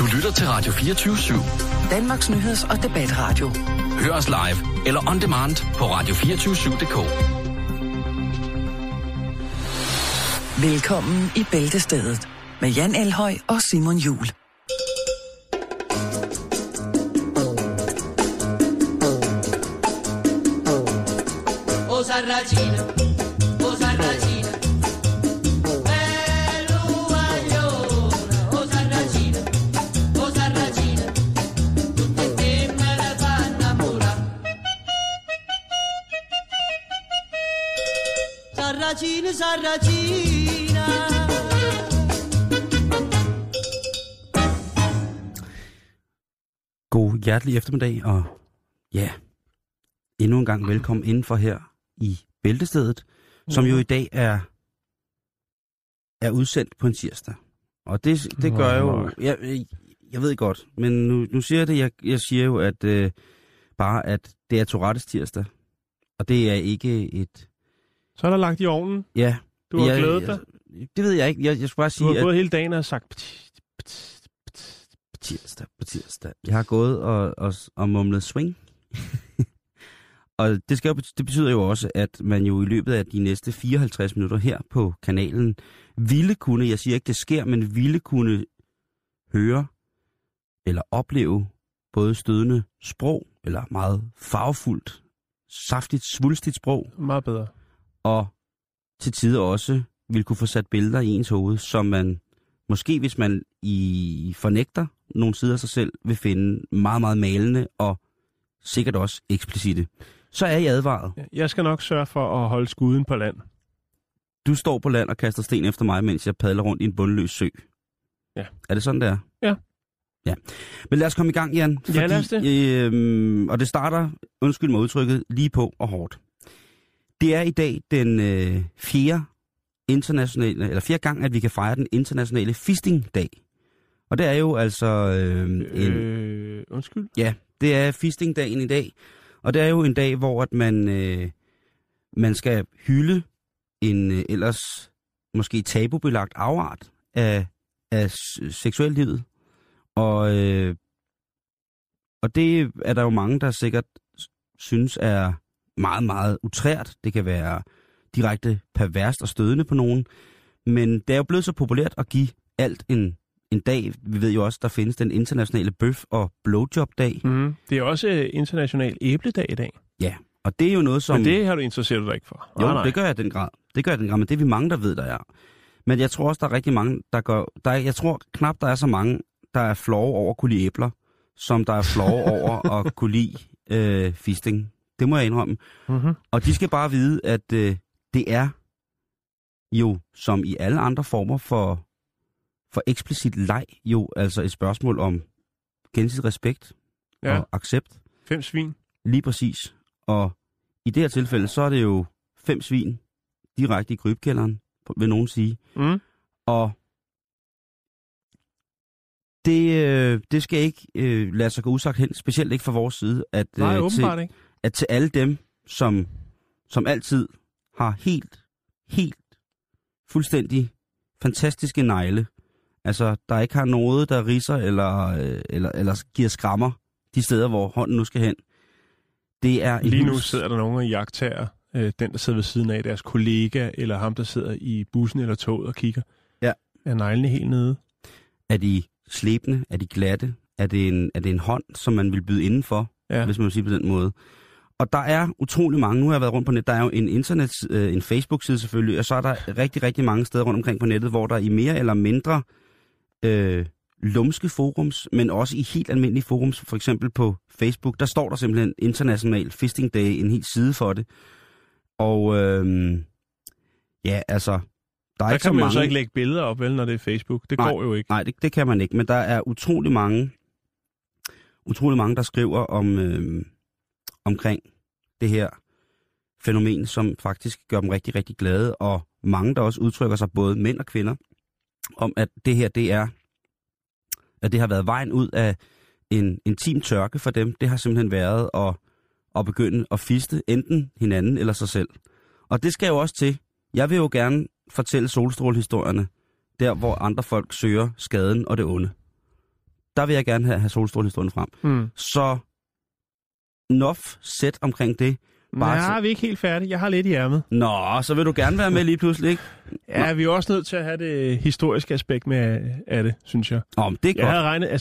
Du lytter til Radio 24-7. Danmarks Nyheds- og Debatradio. Hør os live eller on demand på radio247.dk. Velkommen i Bæltestedet med Jan Elhøj og Simon Jul. Sarracina, sarracina. God hjertelig eftermiddag, og ja, endnu en gang velkommen indenfor her i Bæltestedet, som jo i dag er udsendt på en tirsdag. Og det gør jo... Jeg ved godt, men nu siger jeg det. Jeg siger jo, at bare at det er Tourettes tirsdag, og det er ikke et... Så er der langt i ovnen. Ja. Du har glædet dig. Det ved jeg ikke. Jeg skulle bare sige, at... Du har gået hele dagen og har sagt... På tirsdag. Jeg har gået og mumlet swing. Og det betyder jo også, at man jo i løbet af de næste 54 minutter her på kanalen ville kunne, jeg siger ikke, det sker, men ville kunne høre eller opleve både stødende sprog, eller meget farvefuldt, saftigt, svulstigt sprog. Meget bedre. Og til tider også ville kunne få sat billeder i ens hoved, som man måske, hvis man fornægter nogle sider af sig selv, vil finde meget, meget malende og sikkert også eksplicite. Så er jeg advaret. Jeg skal nok sørge for at holde skuden på land. Du står på land og kaster sten efter mig, mens jeg padler rundt i en bundløs sø. Ja. Er det sådan, det er? Ja. Ja. Men lad os komme i gang, Jan. Fordi, ja, lad os det. Og det starter, undskyld mig udtrykket, lige på og hårdt. Det er i dag den fjerde gang, at vi kan fejre den internationale fisting-dag. Og det er jo altså... undskyld? Ja, det er fisting-dagen i dag. Og det er jo en dag, hvor at man skal hylde en ellers måske tabubelagt afart af seksuelt livet. Og det er der jo mange, der sikkert synes er meget, meget utrært. Det kan være direkte perverst og stødende på nogen. Men det er jo blevet så populært at give alt en dag. Vi ved jo også, der findes den internationale bøf- og blowjob-dag. Mm. Det er også international æbledag i dag. Ja, og det er jo noget, som... Men det har du interesseret dig ikke for? Jo, nej. Det gør jeg den grad. Men det er vi mange, der ved, der er. Men jeg tror også, der er rigtig mange, der gør... Jeg tror knap, der er så mange, der er flove over at kunne lide æbler, som der er flove over at kunne lide fisting. Det må jeg indrømme. Mm-hmm. Og de skal bare vide, at det er jo, som i alle andre former for eksplicit leg, jo altså et spørgsmål om gensidig respekt, ja, og accept. 5 svin. Lige præcis. Og i det her tilfælde, så er det jo 5 svin direkte i krybkælderen, vil nogen sige. Mm. Og det skal ikke lade sig gå usagt hen, specielt ikke fra vores side. At, nej, åbenbart ikke. At til alle dem, som altid har helt fuldstændig fantastiske negle, altså der ikke har noget, der ridser eller giver skrammer de steder, hvor hånden nu skal hen. Det er lige nu sidder der nogen og jagttager den, der sidder ved siden af deres kollega, eller ham, der sidder i bussen eller toget og kigger. Ja. Er neglene helt nede? Er de slebne? Er de glatte? Er det en hånd, som man vil byde indenfor? Ja. Hvis man vil sige på den måde. Og der er utrolig mange, nu har jeg været rundt på net, der er jo en en Facebook-side selvfølgelig, og så er der rigtig, rigtig mange steder rundt omkring på nettet, hvor der i mere eller mindre lumske forums, men også i helt almindelige forums, for eksempel på Facebook, der står der simpelthen International Fisting Day, en hel side for det. Og ja, altså... Der kan man jo så ikke lægge billeder op, vel, når det er Facebook. Det går jo ikke. Nej, det kan man ikke, men der er utrolig mange, der skriver om omkring det her fænomen, som faktisk gør dem rigtig, rigtig glade, og mange, der også udtrykker sig, både mænd og kvinder, om at det her, at det har været vejen ud af en intim tørke for dem. Det har simpelthen været at begynde at fiste enten hinanden eller sig selv. Og det skal jo også til. Jeg vil jo gerne fortælle solstrålehistorierne, der hvor andre folk søger skaden og det onde. der vil jeg gerne have solstrålen stående frem. Mm. Så nof sæt omkring det. Nej, vi er ikke helt færdige. Jeg har lidt i ærmet. Nå, så vil du gerne være med lige pludselig, ikke? Ja, vi er også nødt til at have det historiske aspekt med af det, synes jeg. Nå, det er godt.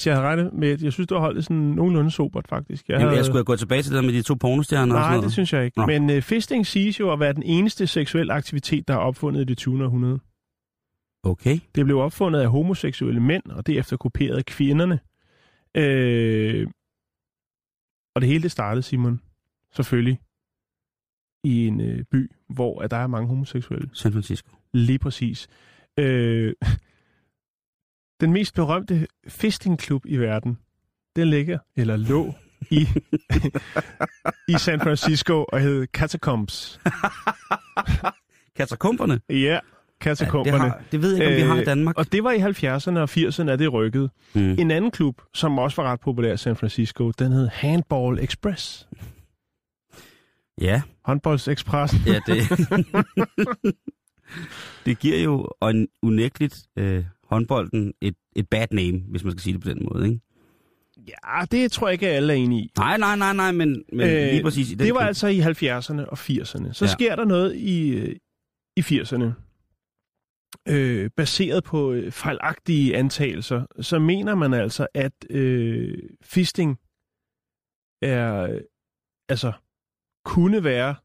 Jeg havde regnet med, jeg synes, du har holdt det sådan nogenlunde sobert, faktisk. Jeg skulle have gået tilbage til det med de to pornostjerner. Nej, og sådan noget. Det synes jeg ikke. Nå. Men fisting siges jo at være den eneste seksuelle aktivitet, der er opfundet i det 20. århundrede. Okay. Det blev opfundet af homoseksuelle mænd, og derefter kopierede kvinderne. Og det hele det startede, Simon, selvfølgelig, i en by, hvor der er mange homoseksuelle. San Francisco. Lige præcis. Den mest berømte fistingklub i verden, den ligger, eller lå, i San Francisco og hed Catacombs. Catacomberne? Ja, Catacomberne. Ja, det ved jeg ikke, om vi har i Danmark. Og det var i 70'erne og 80'erne, at det rykkede. Mm. En anden klub, som også var ret populær i San Francisco, den hed Handball Express. Ja. Handball Express. Ja, det. Det giver jo unægteligt håndbolden et bad name, hvis man skal sige det på den måde, ikke? Ja, det tror jeg ikke, alle er enige i. Nej, men lige præcis. Det var altså i 70'erne og 80'erne. Så sker der noget i 80'erne. Baseret på fejlagtige antagelser, så mener man altså, at fisting er altså kunne være,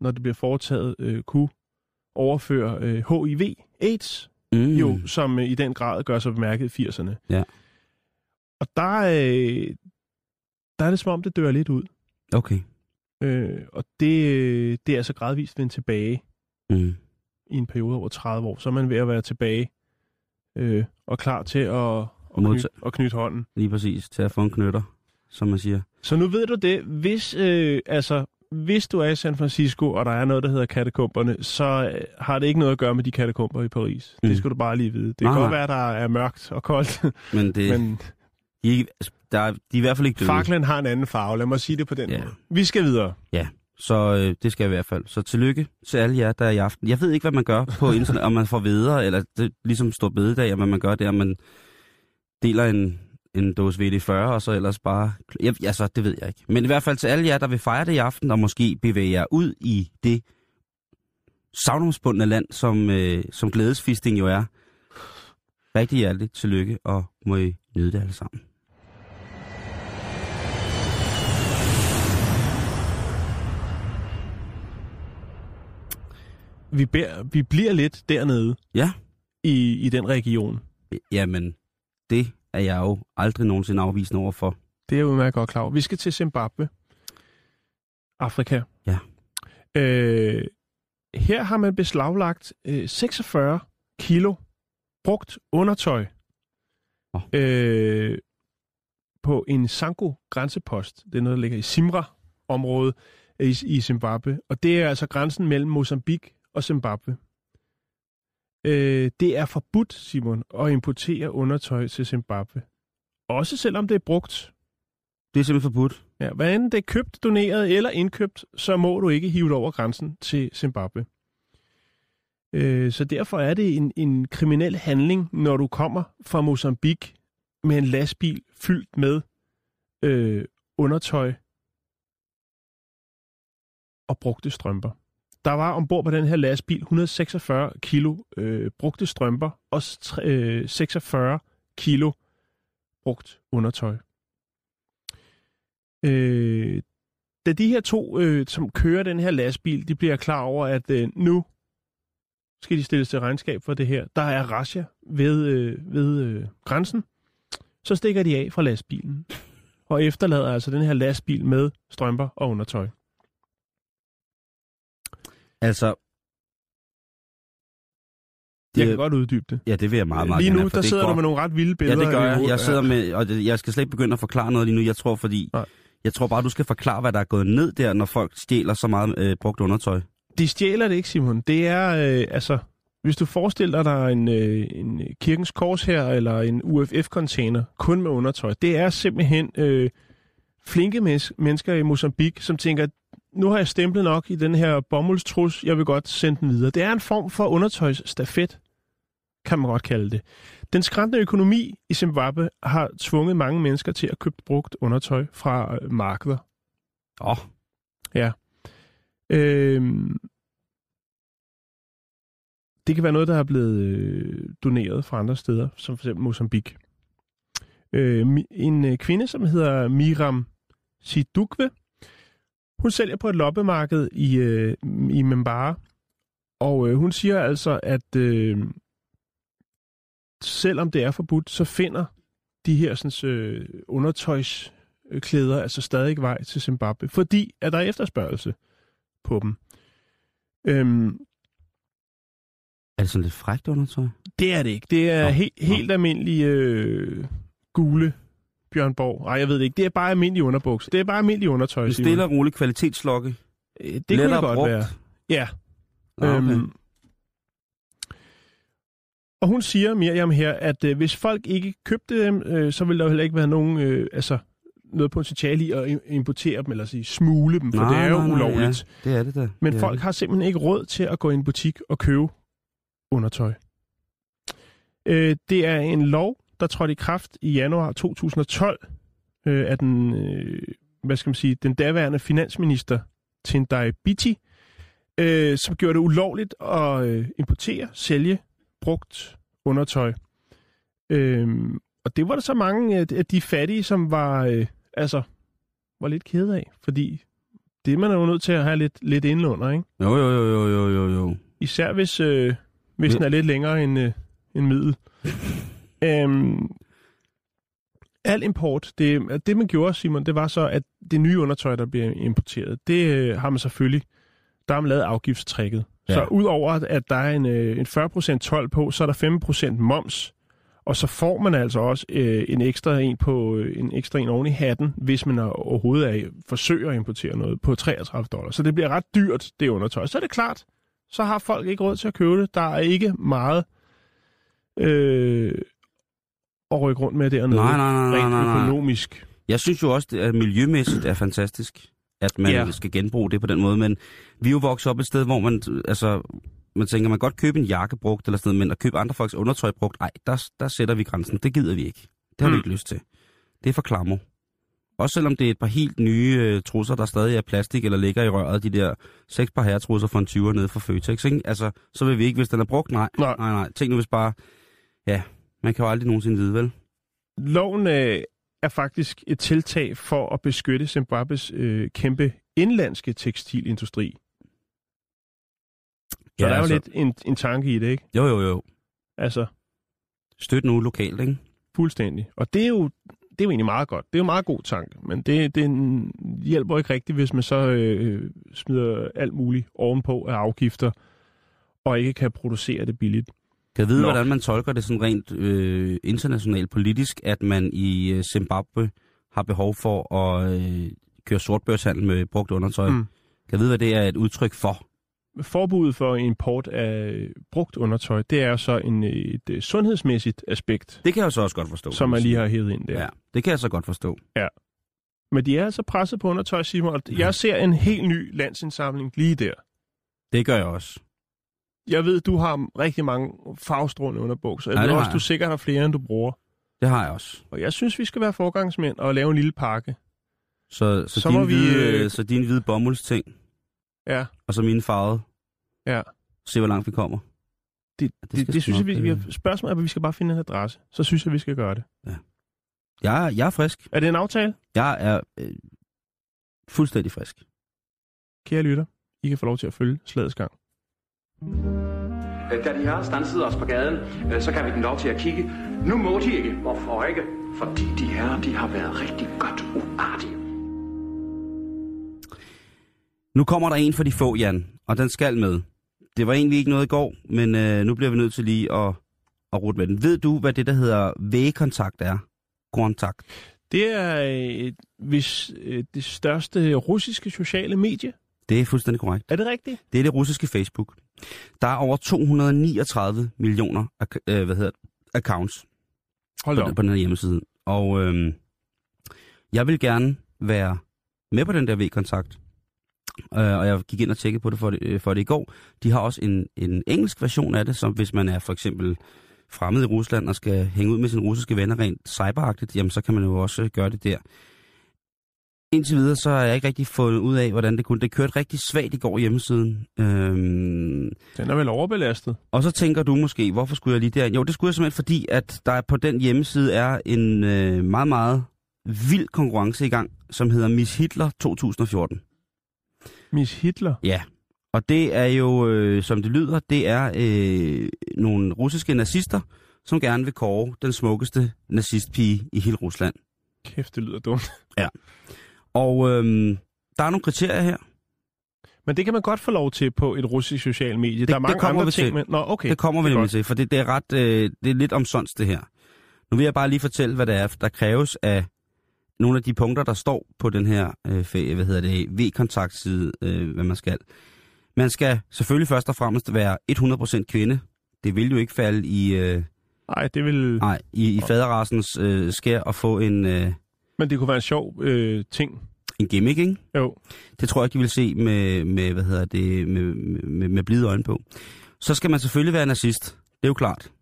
når det bliver foretaget, kunne overføre HIV, AIDS, jo, som i den grad gør sig bemærket i 80'erne. Ja. Og der er det som om, det dør lidt ud. Okay. Og det er altså gradvist vendt tilbage i en periode over 30 år. Så er man ved at være tilbage og klar til at knytte hånden. Lige præcis, til at få en knytter, som man siger. Så nu ved du det, hvis hvis du er i San Francisco, og der er noget, der hedder katakomberne, så har det ikke noget at gøre med de katakomber i Paris. Det skal du bare lige vide. Det kan godt være, der er mørkt og koldt. Men det men de er i hvert fald ikke døde. Faklen har en anden farve. Lad mig sige det på den måde. Vi skal videre. Ja, så det skal jeg i hvert fald. Så tillykke til alle jer, der er i aften. Jeg ved ikke, hvad man gør på internet, om man får videre, eller det, ligesom står bededag, og hvad man gør der, man deler en dåse VD40, og så ellers bare... Ja, så det ved jeg ikke. Men i hvert fald til alle jer, der vil fejre det i aften, og måske bevæge jer ud i det savnomsbundne land, som glædesfisting jo er. Rigtig hjerteligt tillykke, og må I nyde det alle sammen. Vi bliver lidt dernede. Ja. I den region. Jamen, det er jeg jo aldrig nogensinde afvisende overfor. Det er jo meget godt klar over. Vi skal til Zimbabwe. Afrika. Ja. Her har man beslaglagt 46 kilo brugt undertøj på en Sango-grænsepost. Det er noget, der ligger i Simra-området i Zimbabwe. Og det er altså grænsen mellem Mozambique og Zimbabwe. Det er forbudt, Simon, at importere undertøj til Zimbabwe. Også selvom det er brugt. Det er simpelthen forbudt. Ja, hvad enten det er købt, doneret eller indkøbt, så må du ikke hive det over grænsen til Zimbabwe. Så derfor er det en kriminel handling, når du kommer fra Mozambique med en lastbil fyldt med undertøj og brugte strømper. Der var ombord på den her lastbil 146 kilo brugte strømper og 46 kilo brugt undertøj. Da de her to, som kører den her lastbil, de bliver klar over, at nu skal de stilles til regnskab for det her. Der er razzia ved grænsen. Så stikker de af fra lastbilen og efterlader altså den her lastbil med strømper og undertøj. Altså, jeg kan godt uddybe det. Ja, det vil jeg meget lige nu, gerne, der sidder du med nogle ret vilde billeder. Ja, det gør jeg. Jeg sidder med, og jeg skal slet ikke begynde at forklare noget lige nu. Jeg tror bare, du skal forklare, hvad der er gået ned der, når folk stjæler så meget brugt undertøj. De stjæler det ikke, Simon. Det er, hvis du forestiller dig en Kirkens Kors her, eller en UFF-container, kun med undertøj. Det er simpelthen flinke mennesker i Mozambique, som tænker, nu har jeg stemplet nok i den her bomuldstrus, jeg vil godt sende den videre. Det er en form for undertøjsstafet, kan man godt kalde det. Den skrantende økonomi i Zimbabwe har tvunget mange mennesker til at købe brugt undertøj fra markeder. Ja. Det kan være noget, der er blevet doneret fra andre steder, som for eksempel Mozambique. En kvinde, som hedder Miriam Siduke, hun sælger på et loppemarked i Mambara, og hun siger altså, at selvom det er forbudt, så finder de her undertøjsklæder altså stadig vej til Zimbabwe, fordi at der er efterspørgsel på dem. Er det sådan lidt frækt undertøj? Det er det ikke. Det er helt almindelige gule Bjørn Borg. Nej, jeg ved det ikke. Det er bare almindelige underbukser. Det er bare almindelige undertøj. En stille og rolig kvalitetsslokke. Det kunne det godt brugt være. Ja. Okay. Og hun siger, Miriam her, at hvis folk ikke købte dem, så ville der jo heller ikke være nogen, noget potentiale i at importere dem, eller sige, smule dem, for det er jo ulovligt. Ja. Det er det da. Men det folk har simpelthen ikke råd til at gå i en butik og købe undertøj. Det er en lov, der trådte i kraft i januar 2012 af den, den daværende finansminister Tindai Biti, som gjorde det ulovligt at importere, sælge brugt undertøj. Og det var der så mange af de fattige, som var lidt kede af, fordi det man er jo nødt til at have lidt indenunder, ikke? Jo. Især hvis den er lidt længere end middel. Al import, det man gjorde, Simon, det var så, at det nye undertøj, der bliver importeret, det har man selvfølgelig, der har man lavet afgiftstrækket. Ja. Så udover, at der er en 40% told på, så er der 5% moms, og så får man altså også en ekstra en oven i hatten, hvis man forsøger at importere noget på $33. Så det bliver ret dyrt, det undertøj. Så er det klart, så har folk ikke råd til at købe det. Der er ikke meget at rykke rundt med dernede. Nej, rent økonomisk. Jeg synes jo også, det er miljømæssigt er fantastisk, at man skal genbruge det på den måde, men vi er jo vokset op et sted, hvor man tænker, man godt købe en jakke brugt eller sådan noget, men at købe andre folks undertøj brugt, ej, der sætter vi grænsen. Det gider vi ikke. Det har vi ikke lyst til. Det er for klammer. Også selvom det er et par helt nye trusser, der stadig er plastik eller ligger i røret, de der 6 par herretrusser fra en 20'er nede fra Føtex, ikke? Altså, så vil vi ikke, hvis den er brugt. Nej. Tænk nu, hvis bare... Ja, man kan jo aldrig nogensinde vide, vel? Loven er faktisk et tiltag for at beskytte Zimbabwes kæmpe indlandske tekstilindustri. Så der er jo lidt en tanke i det, ikke? Jo. Altså... Støt nu lokalt, ikke? Fuldstændig. Og det er jo egentlig meget godt. Det er jo en meget god tanke, men det hjælper ikke rigtigt, hvis man så smider alt muligt ovenpå af afgifter, og ikke kan producere det billigt. Kan jeg vide, hvordan man tolker det sådan rent internationalt politisk, at man i Zimbabwe har behov for at køre sortbørshandel med brugt undertøj? Kan jeg vide, hvad det er et udtryk for? Forbuddet for import af brugt undertøj, det er så et sundhedsmæssigt aspekt. Det kan jeg så også godt forstå. Som man lige har hævet ind der. Ja, det kan jeg så godt forstå. Ja. Men de er altså presset på undertøj, Simon. Jeg ser en helt ny landsindsamling lige der. Det gør jeg også. Jeg ved, du har rigtig mange farvestrålende underbukser. Jeg ved også, du sikkert har flere, end du bruger. Det har jeg også. Og jeg synes, vi skal være forgangsmænd og lave en lille pakke. Så din hvide bomuldsting... Ja. Og så mine farvede. Ja. Se, hvor langt vi kommer. Det synes jeg, spørgsmålet er, at vi skal bare finde en adresse. Så synes jeg, vi skal gøre det. Ja. Jeg er frisk. Er det en aftale? Jeg er fuldstændig frisk. Kære lytter, I kan få lov til at følge slagets gang. Da de her stansede os på gaden, så kan vi den lov til at kigge. Nu må de ikke. Hvorfor ikke? Fordi de her, de har været rigtig godt uartige. Nu kommer der en for de få, Jan, og den skal med. Det var egentlig ikke noget i går, men nu bliver vi nødt til lige at rute med den. Ved du, hvad det, der hedder VKontakte er? Kontakt. Det er det største russiske sociale medie. Det er fuldstændig korrekt. Er det rigtigt? Det er det russiske Facebook. Der er over 239 millioner accounts på den her hjemmeside. Og jeg vil gerne være med på den der VKontakt. Og jeg gik ind og tjekkede på det for det i går. De har også en engelsk version af det, som hvis man er for eksempel fremmed i Rusland og skal hænge ud med sine russiske venner rent cyberagtigt, jamen så kan man jo også gøre det der. Indtil videre så har jeg ikke rigtig fundet ud af, hvordan det kunne. Det kørte rigtig svagt i går hjemmesiden. Den er vel overbelastet. Og så tænker du måske, hvorfor skulle jeg lige derind? Jo, det skulle jeg simpelthen, fordi at der på den hjemmeside er en meget, meget vild konkurrence i gang, som hedder Miss Hitler 2014. Miss Hitler? Ja, og det er jo, som det lyder, det er nogle russiske nazister, som gerne vil kåre den smukkeste nazistpige i hele Rusland. Kæft, det lyder dumt. Ja. Og der er nogle kriterier her. Men det kan man godt få lov til på et russisk socialt medie. Der er mange andre ting, men... Nå, okay. Det kommer vi nemlig til, for det er lidt omsonst det her. Nu vil jeg bare lige fortælle, hvad det er, der kræves af nogle af de punkter, der står på den her VKontakte-side, hvad man skal. Man skal selvfølgelig først og fremmest være 100% kvinde. Det vil jo ikke falde i... Nej, det vil... Nej, i faderrasens skær at få en... Men det kunne være en sjov ting. En gimmick, ikke? Jo. Det tror jeg ikke, de vil se med med blide øjne på. Så skal man selvfølgelig være nazist. Det er jo klart.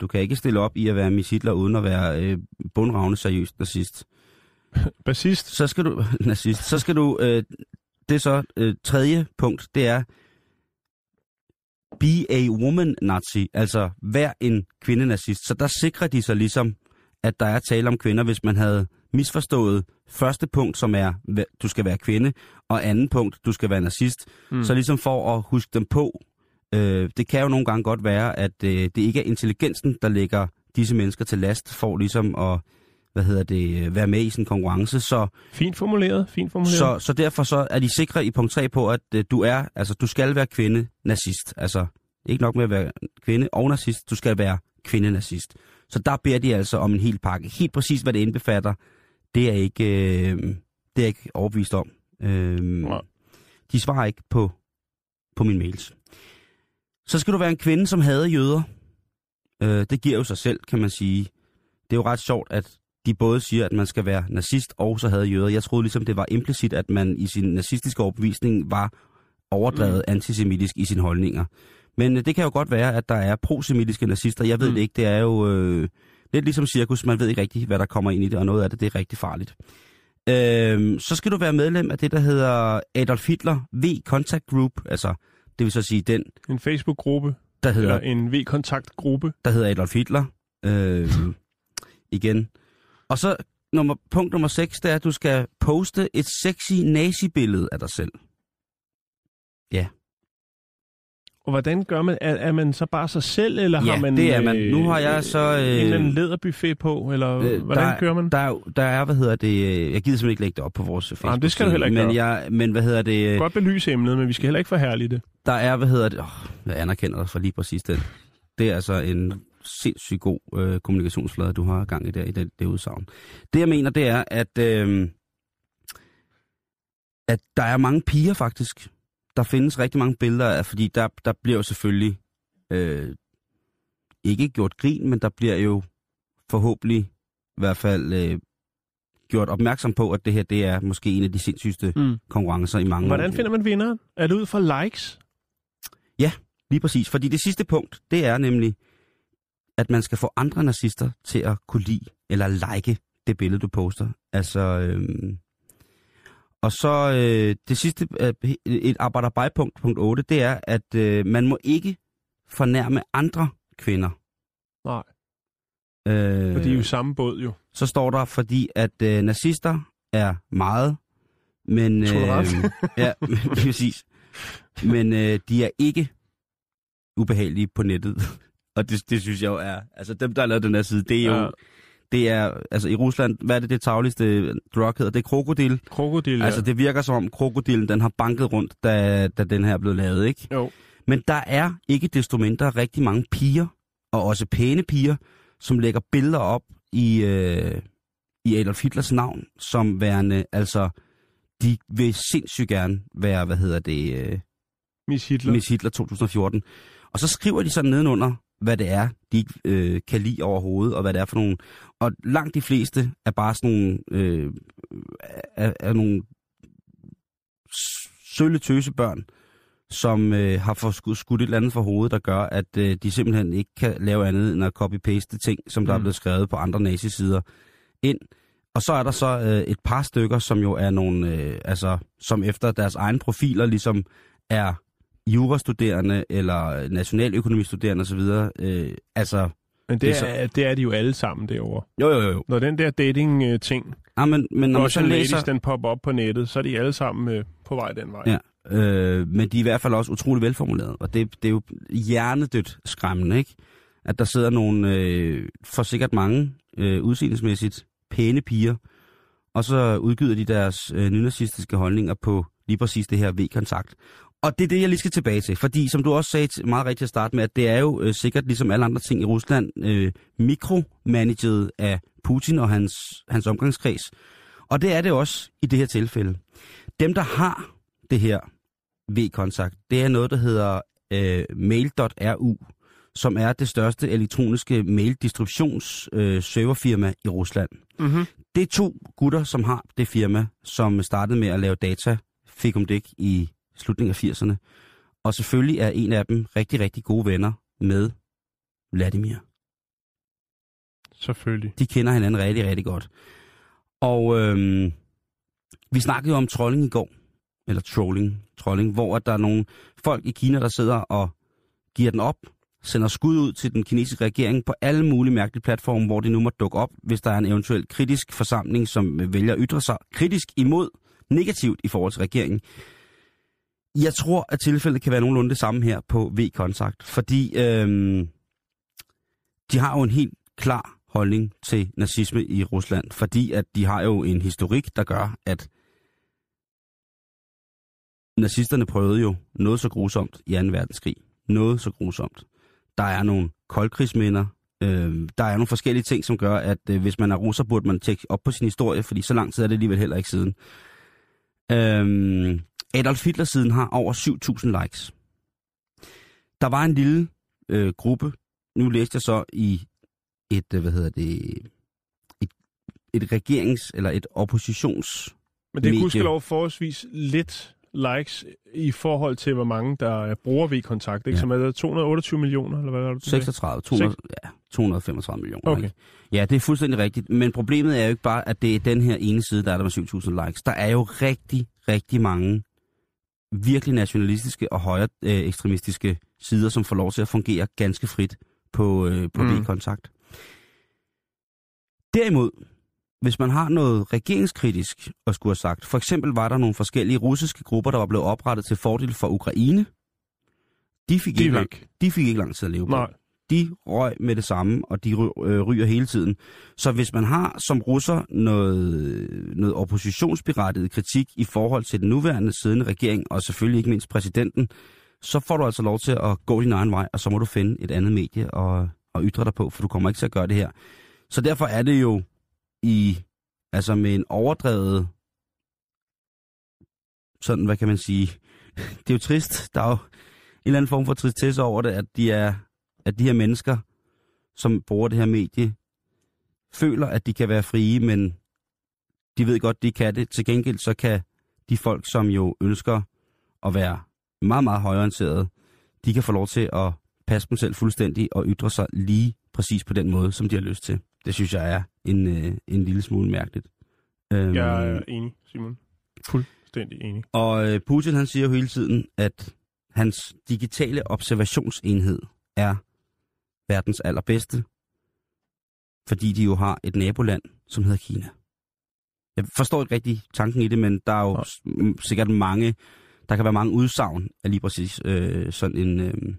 Du kan ikke stille op i at være Miss Hitler, uden at være bundravne seriøst nazist. Bassist? Så skal du... Nazist. Så skal du... det er så tredje punkt. Det er... Be a woman nazi, altså vær en kvindenazist. Så der sikrer de sig ligesom, at der er tale om kvinder, hvis man havde misforstået første punkt, som er, du skal være kvinde, og anden punkt, du skal være nazist. Mm. Så ligesom for at huske dem på, det kan jo nogle gange godt være, at det ikke er intelligensen, der lægger disse mennesker til last, for ligesom at være med i sin konkurrence. Så, fint formuleret. Så derfor så er de sikre i punkt 3 på, at du skal være kvinde-nazist. Altså, ikke nok med at være kvinde og nazist, du skal være kvinde-nazist. Så der beder de altså om en hel pakke. Helt præcis, hvad det indbefatter, det er ikke, overbevist om. De svarer ikke på mine mails. Så skal du være en kvinde, som hader jøder. Det giver jo sig selv, kan man sige. Det er jo ret sjovt, at de både siger, at man skal være nazist, og så havde jøder. Jeg troede ligesom, det var implicit, at man i sin nazistiske overbevisning var overdrevet antisemitisk i sine holdninger. Men det kan jo godt være, at der er prosemitiske nazister. Jeg ved det ikke. Det er jo lidt ligesom cirkus. Man ved ikke rigtigt, hvad der kommer ind i det, og noget af det er rigtig farligt. Så skal du være medlem af det, der hedder Adolf Hitler VKontakte Group. Altså, det vil så sige den... En Facebook-gruppe. Der hedder... en VKontakte-gruppe. Der hedder Adolf Hitler. Igen... Og så punkt nummer 6, det er, at du skal poste et sexy nazi-billede af dig selv. Ja. Og hvordan gør man? Er man så bare sig selv, eller har man... Ja, det er man. Nu har jeg så... en eller anden læderbuffet på, eller hvordan kører man? Der er, jeg gider simpelthen ikke lægge det op på vores Facebook. Nej, det skal du heller ikke gøre. Godt belyse emnet, men vi skal heller ikke forherlige det. Der er, jeg anerkender dig for lige præcis den. Det er altså en... sindssygt god kommunikationsflade, du har gang i der i det udsagn. Det jeg mener, det er, at der er mange piger faktisk. Der findes rigtig mange billeder af, fordi der bliver jo selvfølgelig ikke gjort grin, men der bliver jo forhåbentlig i hvert fald gjort opmærksom på, at det her det er måske en af de sindssygeste konkurrencer i mange år. Hvordan finder man vinderen? Er det ud fra likes? Ja, lige præcis. Fordi det sidste punkt, det er nemlig at man skal få andre nazister til at kunne lide eller like det billede, du poster. Altså, og så det sidste, et arbejderbejpunkt, punkt 8, det er, at man må ikke fornærme andre kvinder. Nej. For de er jo samme båd, jo. Så står der, fordi at nazister er meget, men... ja, præcis. Men de er ikke ubehagelige på nettet. Og det synes jeg jo er... Altså dem, der har lavet den her side, det er jo... Det er... Altså i Rusland, hvad er det tagligste drug hedder? Det er krokodil. Krokodil, ja. Altså det virker som om krokodilen, den har banket rundt, da den her er blevet lavet, ikke? Jo. Men der er ikke desto mindre rigtig mange piger, og også pæne piger, som lægger billeder op i Adolf Hitlers navn, som værende... Altså, de vil sindssygt gerne være, Miss Hitler. Miss Hitler 2014. Og så skriver de sådan nedenunder, hvad det er, de ikke kan lide overhovedet, og hvad det er for nogle... Og langt de fleste er bare sådan nogle... er nogle sølle tøsebørn, som har skudt et eller andet for hovedet, der gør, at de simpelthen ikke kan lave andet end at copy-paste ting, som der er blevet skrevet på andre nazi-sider ind. Og så er der så et par stykker, som jo er nogle, altså, som efter deres egne profiler ligesom er jurastuderende eller nationaløkonomistuderende osv. Altså... Men det er de jo alle sammen derovre. Jo. Når den der dating-ting, men når man så læser... den popper op på nettet, så er de alle sammen på vej den vej. Ja. Men de er i hvert fald også utrolig velformuleret, og det er jo hjernedødt skræmmende, ikke? At der sidder nogle, for sikkert mange, udseendelsmæssigt pæne piger, og så udgiver de deres nynazistiske holdninger på lige præcis det her VKontakte. Og det er det, jeg lige skal tilbage til, fordi som du også sagde meget rigtigt at starte med, at det er jo sikkert ligesom alle andre ting i Rusland, mikromanaget af Putin og hans omgangskreds. Og det er det også i det her tilfælde. Dem, der har det her VKontakte, det er noget, der hedder Mail.ru, som er det største elektroniske maildistributionsserverfirma i Rusland. Mm-hmm. Det er to gutter, som har det firma, som startede med at lave data, fik om dæk i slutningen af 80'erne. Og selvfølgelig er en af dem rigtig, rigtig gode venner med Vladimir. Selvfølgelig. De kender hinanden rigtig, rigtig godt. Og vi snakkede jo om trolling i går. Eller trolling, hvor der er nogle folk i Kina, der sidder og giver den op, sender skud ud til den kinesiske regering på alle mulige mærkelige platforme, hvor de nu må dukke op, hvis der er en eventuel kritisk forsamling, som vælger at ytre sig kritisk imod, negativt i forhold til regeringen. Jeg tror, at tilfældet kan være nogenlunde det samme her på VKontakte, fordi de har jo en helt klar holdning til nazisme i Rusland, fordi at de har jo en historik, der gør, at nazisterne prøvede jo noget så grusomt i 2. verdenskrig. Noget så grusomt. Der er nogle koldkrigsminder. Der er nogle forskellige ting, som gør, at hvis man er russer, burde man tjekke op på sin historie, fordi så lang tid er det alligevel heller ikke siden. Adolf Hitler siden har over 7.000 likes. Der var en lille gruppe. Nu læste jeg så i et regerings- eller et oppositions. Men det er gudskelov forholdsvis lidt likes i forhold til, hvor mange der bruger VKontakte, ikke? Ja. Som er der 228 millioner, eller hvad er det? 235 millioner. Okay. Ikke? Ja, det er fuldstændig rigtigt, men problemet er jo ikke bare, at det er den her ene side, der er der med 7.000 likes. Der er jo rigtig, rigtig mange virkelig nationalistiske og højre ekstremistiske sider, som får lov til at fungere ganske frit på VKontakte. Derimod, hvis man har noget regeringskritisk at skulle have sagt, for eksempel var der nogle forskellige russiske grupper, der var blevet oprettet til fordel for Ukraine. De fik ikke lang tid at leve på. Nej. De røg med det samme, og de ryger hele tiden. Så hvis man har som russer noget oppositionsberettiget kritik i forhold til den nuværende siddende regering, og selvfølgelig ikke mindst præsidenten, så får du altså lov til at gå din egen vej, og så må du finde et andet medie og ytre dig på, for du kommer ikke til at gøre det her. Så derfor er det jo altså med en overdrevet, sådan, hvad kan man sige, det er jo trist, der er jo en eller anden form for tristesse over det, at de her mennesker, som bruger det her medie, føler, at de kan være frie, men de ved godt, de kan det. Til gengæld så kan de folk, som jo ønsker at være meget, meget højreorienterede, de kan få lov til at passe dem selv fuldstændig og ytre sig lige præcis på den måde, som de har lyst til. Det synes jeg er en lille smule mærkeligt. Jeg er enig, Simon. Fuldstændig enig. Og Putin, han siger jo hele tiden, at hans digitale observationsenhed er verdens allerbedste, fordi de jo har et naboland, som hedder Kina. Jeg forstår ikke rigtig tanken i det, men der er jo sikkert mange, der kan være mange udsagn af lige præcis sådan en,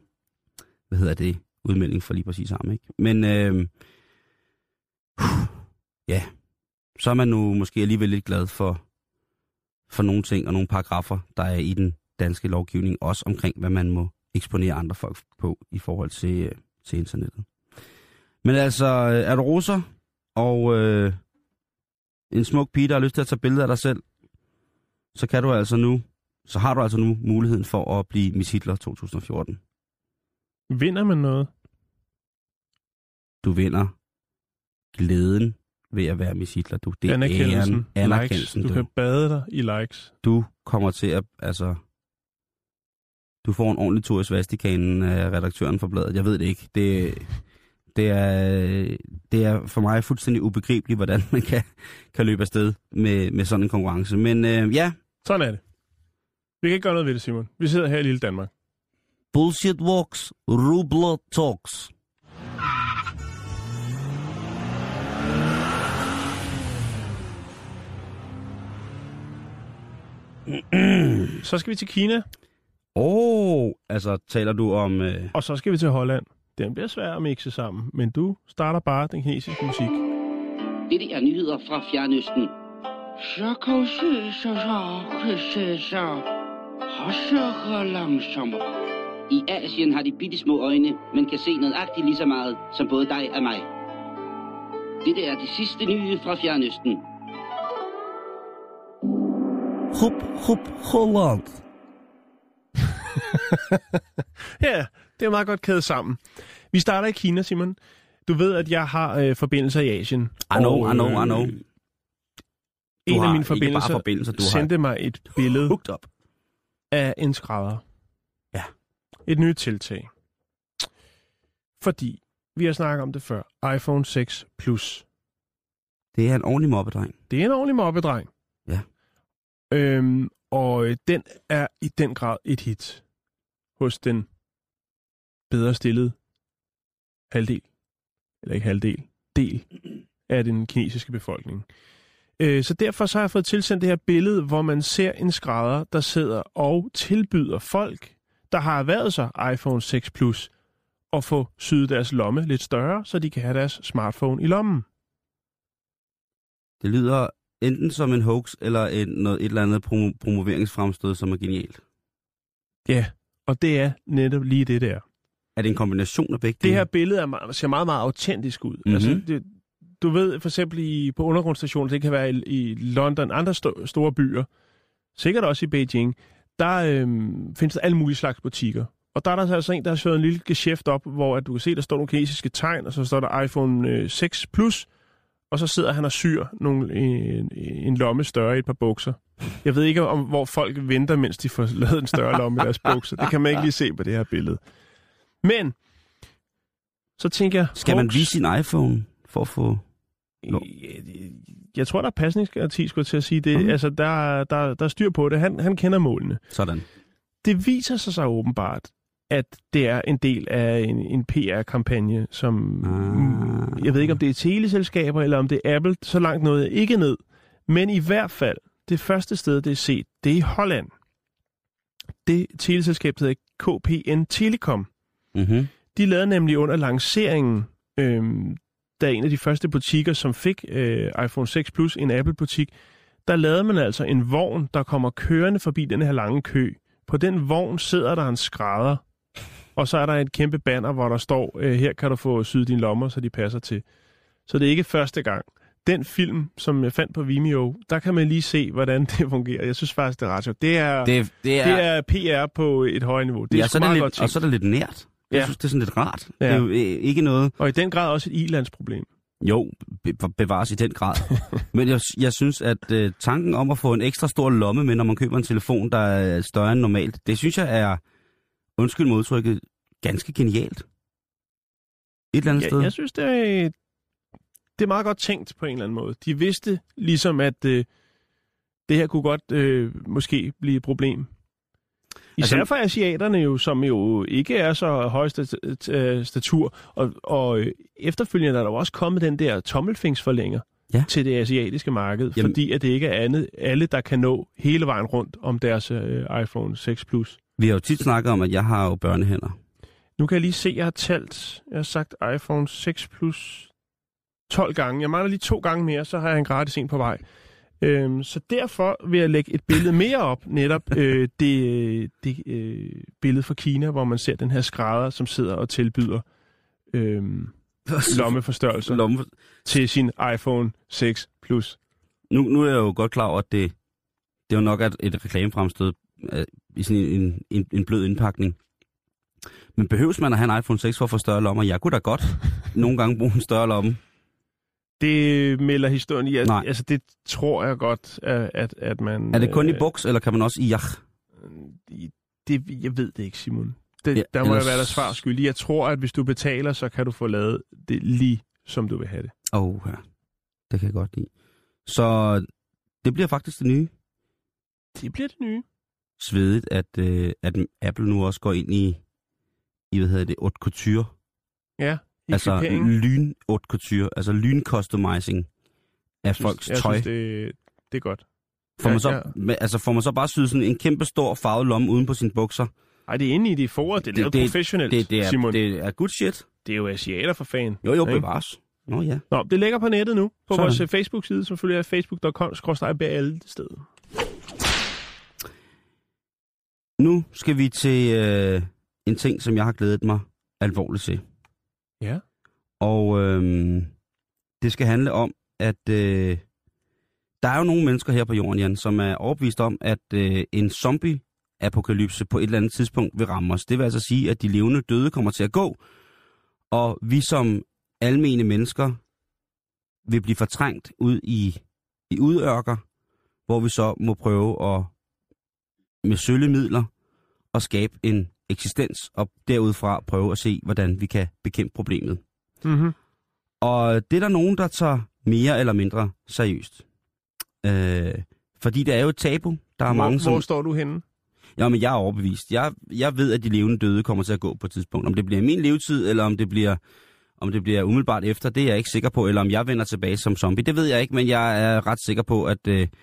udmelding for lige præcis ham, ikke? Men ja, så er man nu måske alligevel lidt glad for nogle ting og nogle paragrafer, der er i den danske lovgivning, også omkring, hvad man må eksponere andre folk på i forhold til internettet. Men altså, er du russer og en smuk pige, der har lyst til at tage billeder af dig selv, så har du altså nu muligheden for at blive Miss Hitler 2014. Vinder man noget? Du vinder glæden ved at være Miss Hitler. Du, det er æren, anerkendelsen. Du kan bade dig i likes. Du kommer til at, altså... Du får en ordentlig tur i svastikanen af redaktøren for bladet. Jeg ved det ikke. Det er for mig fuldstændig ubegribeligt, hvordan man kan løbe afsted med sådan en konkurrence. Men ja. Sådan er det. Vi kan ikke gøre noget ved det, Simon. Vi sidder her i lille Danmark. Bullshit walks, rubler talks. Så skal vi til Kina. Altså taler du om... Og så skal vi til Holland. Den bliver svær at mixe sammen, men du starter bare den kinesiske musik. Dette er nyheder fra Fjernøsten. Så kan se, så langsommere. I Asien har de bittesmå øjne, men kan se nøjagtigt lige så meget som både dig og mig. Dette er de sidste nye fra Fjernøsten. Hop, Holland. Ja, det er meget godt kædet sammen. Vi starter i Kina, Simon. Du ved, at jeg har forbindelser i Asien. I know. En af mine forbindelser sendte mig et billede af en skrædder. Ja. Et nyt tiltag. Fordi, vi har snakket om det før, iPhone 6 Plus. Det er en ordentlig mobbedreng. Ja. Og den er i den grad et hit hos den bedre stillede del af den kinesiske befolkning. Så derfor så har jeg fået tilsendt det her billede, hvor man ser en skrædder, der sidder og tilbyder folk, der har erhvervet sig iPhone 6 Plus, at få syet deres lomme lidt større, så de kan have deres smartphone i lommen. Det lyder... enten som en hoax, eller et eller andet promoveringsfremstød, som er genialt. Ja, og det er netop lige det der. Er det en kombination af begge? Det her billede ser meget, meget autentisk ud. Mm-hmm. Altså, du ved for eksempel på undergrundstationen, det kan være i London, andre store byer, sikkert også i Beijing, der findes der alle mulige slags butikker. Og der er der altså en, der har søgt en lille geschæft op, hvor at du kan se, der står nogle kinesiske tegn, og så står der iPhone 6 Plus, og så sidder han og syr en lomme større i et par bukser. Jeg ved ikke, hvor folk venter, mens de får lavet en større lomme i deres bukser. Det kan man ikke lige se på det her billede. Men, så tænker jeg... Skal man vise sin iPhone for at få... Jeg tror, der er pasningsgaranti, skulle jeg til at sige det. Mm. Altså, der er styr på det. Han kender målene. Sådan. Det viser sig så åbenbart, at det er en del af en PR-kampagne, som... Jeg ved ikke, om det er teleselskaber, eller om det er Apple, så langt noget ikke ned. Men i hvert fald, det første sted, det er set, det er i Holland. Det teleselskab hedder KPN Telecom. Mm-hmm. De lavede nemlig under lanceringen, da en af de første butikker, som fik iPhone 6 Plus, en Apple-butik, der lavede man altså en vogn, der kommer kørende forbi den her lange kø. På den vogn sidder der en skrædder. Og så er der et kæmpe banner, hvor der står, her kan du få syet dine lommer, så de passer til. Så det er ikke første gang. Den film, som jeg fandt på Vimeo, der kan man lige se, hvordan det fungerer. Jeg synes faktisk, det er ret sjovt. Det er PR på et højt niveau. Det er sgu meget godt ting. Og så er det lidt nært. Jeg synes, det er sådan lidt rart. Ja. Det er jo ikke noget... Og i den grad også et ilandsproblem. Jo, bevares i den grad. Men jeg synes, at tanken om at få en ekstra stor lomme med, når man køber en telefon, der er større end normalt, det synes jeg er... undskyld modtrykket, ganske genialt. Et eller andet sted. Jeg synes, det er meget godt tænkt på en eller anden måde. De vidste ligesom, at det her kunne godt måske blive et problem. Især for asiaterne jo, som jo ikke er så høj statur. Og efterfølgende er der også kommet den der tommelfingsforlænger til det asiatiske marked, fordi at det ikke er alle, der kan nå hele vejen rundt om deres iPhone 6 Plus. Vi har jo tit snakket om, at jeg har jo børnehænder. Nu kan jeg lige se, at jeg har talt. Jeg har sagt iPhone 6 Plus 12 gange. Jeg mangler lige 2 gange mere, så har jeg en gratis en på vej. Så derfor vil jeg lægge et billede mere op, netop det billede fra Kina, hvor man ser den her skrædder, som sidder og tilbyder lommeforstørrelser til sin iPhone 6 Plus. Nu er jeg jo godt klar over, at det er jo nok et reklamefremstød, i sådan en blød indpakning. Men behøves man at have en iPhone 6 for at få større lommer? Jeg kunne da godt nogle gange bruge en større lomme. Det melder historien i. Nej. Altså, det tror jeg godt, at man... Er det kun i buks, eller kan man også i jakke? Det, jeg ved det ikke, Simon. Det, ja, der må jeg være der svar skyldig. Jeg tror, at hvis du betaler, så kan du få lavet det lige, som du vil have det. Åh, ja. Det kan jeg godt lide. Så det bliver faktisk det nye. Det bliver det nye. Svedigt, at Apple nu også går ind i hvad hedder det, haute couture. Ja, altså lyn haute couture, altså lyn customizing af folks tøj. Jeg synes, det er godt. Får man så bare syet sådan en kæmpe stor farvet lomme uden på sine bukser? Ej, det er inde i de forer, det er lavet professionelt, Simon. Det er good shit. Det er jo asiater for fan. Jo, bevares. Nå ja. Nå, det ligger på nettet nu, på sådan. Vores Facebook-side, som selvfølgelig er facebook.com/Bæltestedet. Nu skal vi til en ting, som jeg har glædet mig alvorligt til. Ja. Og det skal handle om, at der er jo nogle mennesker her på jorden, Jan, som er overbevist om, at en zombie-apokalypse på et eller andet tidspunkt vil ramme os. Det vil altså sige, at de levende døde kommer til at gå, og vi som almene mennesker vil blive fortrængt ud i udørker, hvor vi så må prøve at med sølemidler og skabe en eksistens, og derudfra prøve at se, hvordan vi kan bekæmpe problemet. Mm-hmm. Og det er der nogen, der tager mere eller mindre seriøst. Fordi det er jo et tabu. Der er mange, hvor står du henne? Jamen, jeg er overbevist. Jeg ved, at de levende døde kommer til at gå på et tidspunkt. Om det bliver i min levetid, eller om det bliver umiddelbart efter, det er jeg ikke sikker på, eller om jeg vender tilbage som zombie, det ved jeg ikke, men jeg er ret sikker på, at det,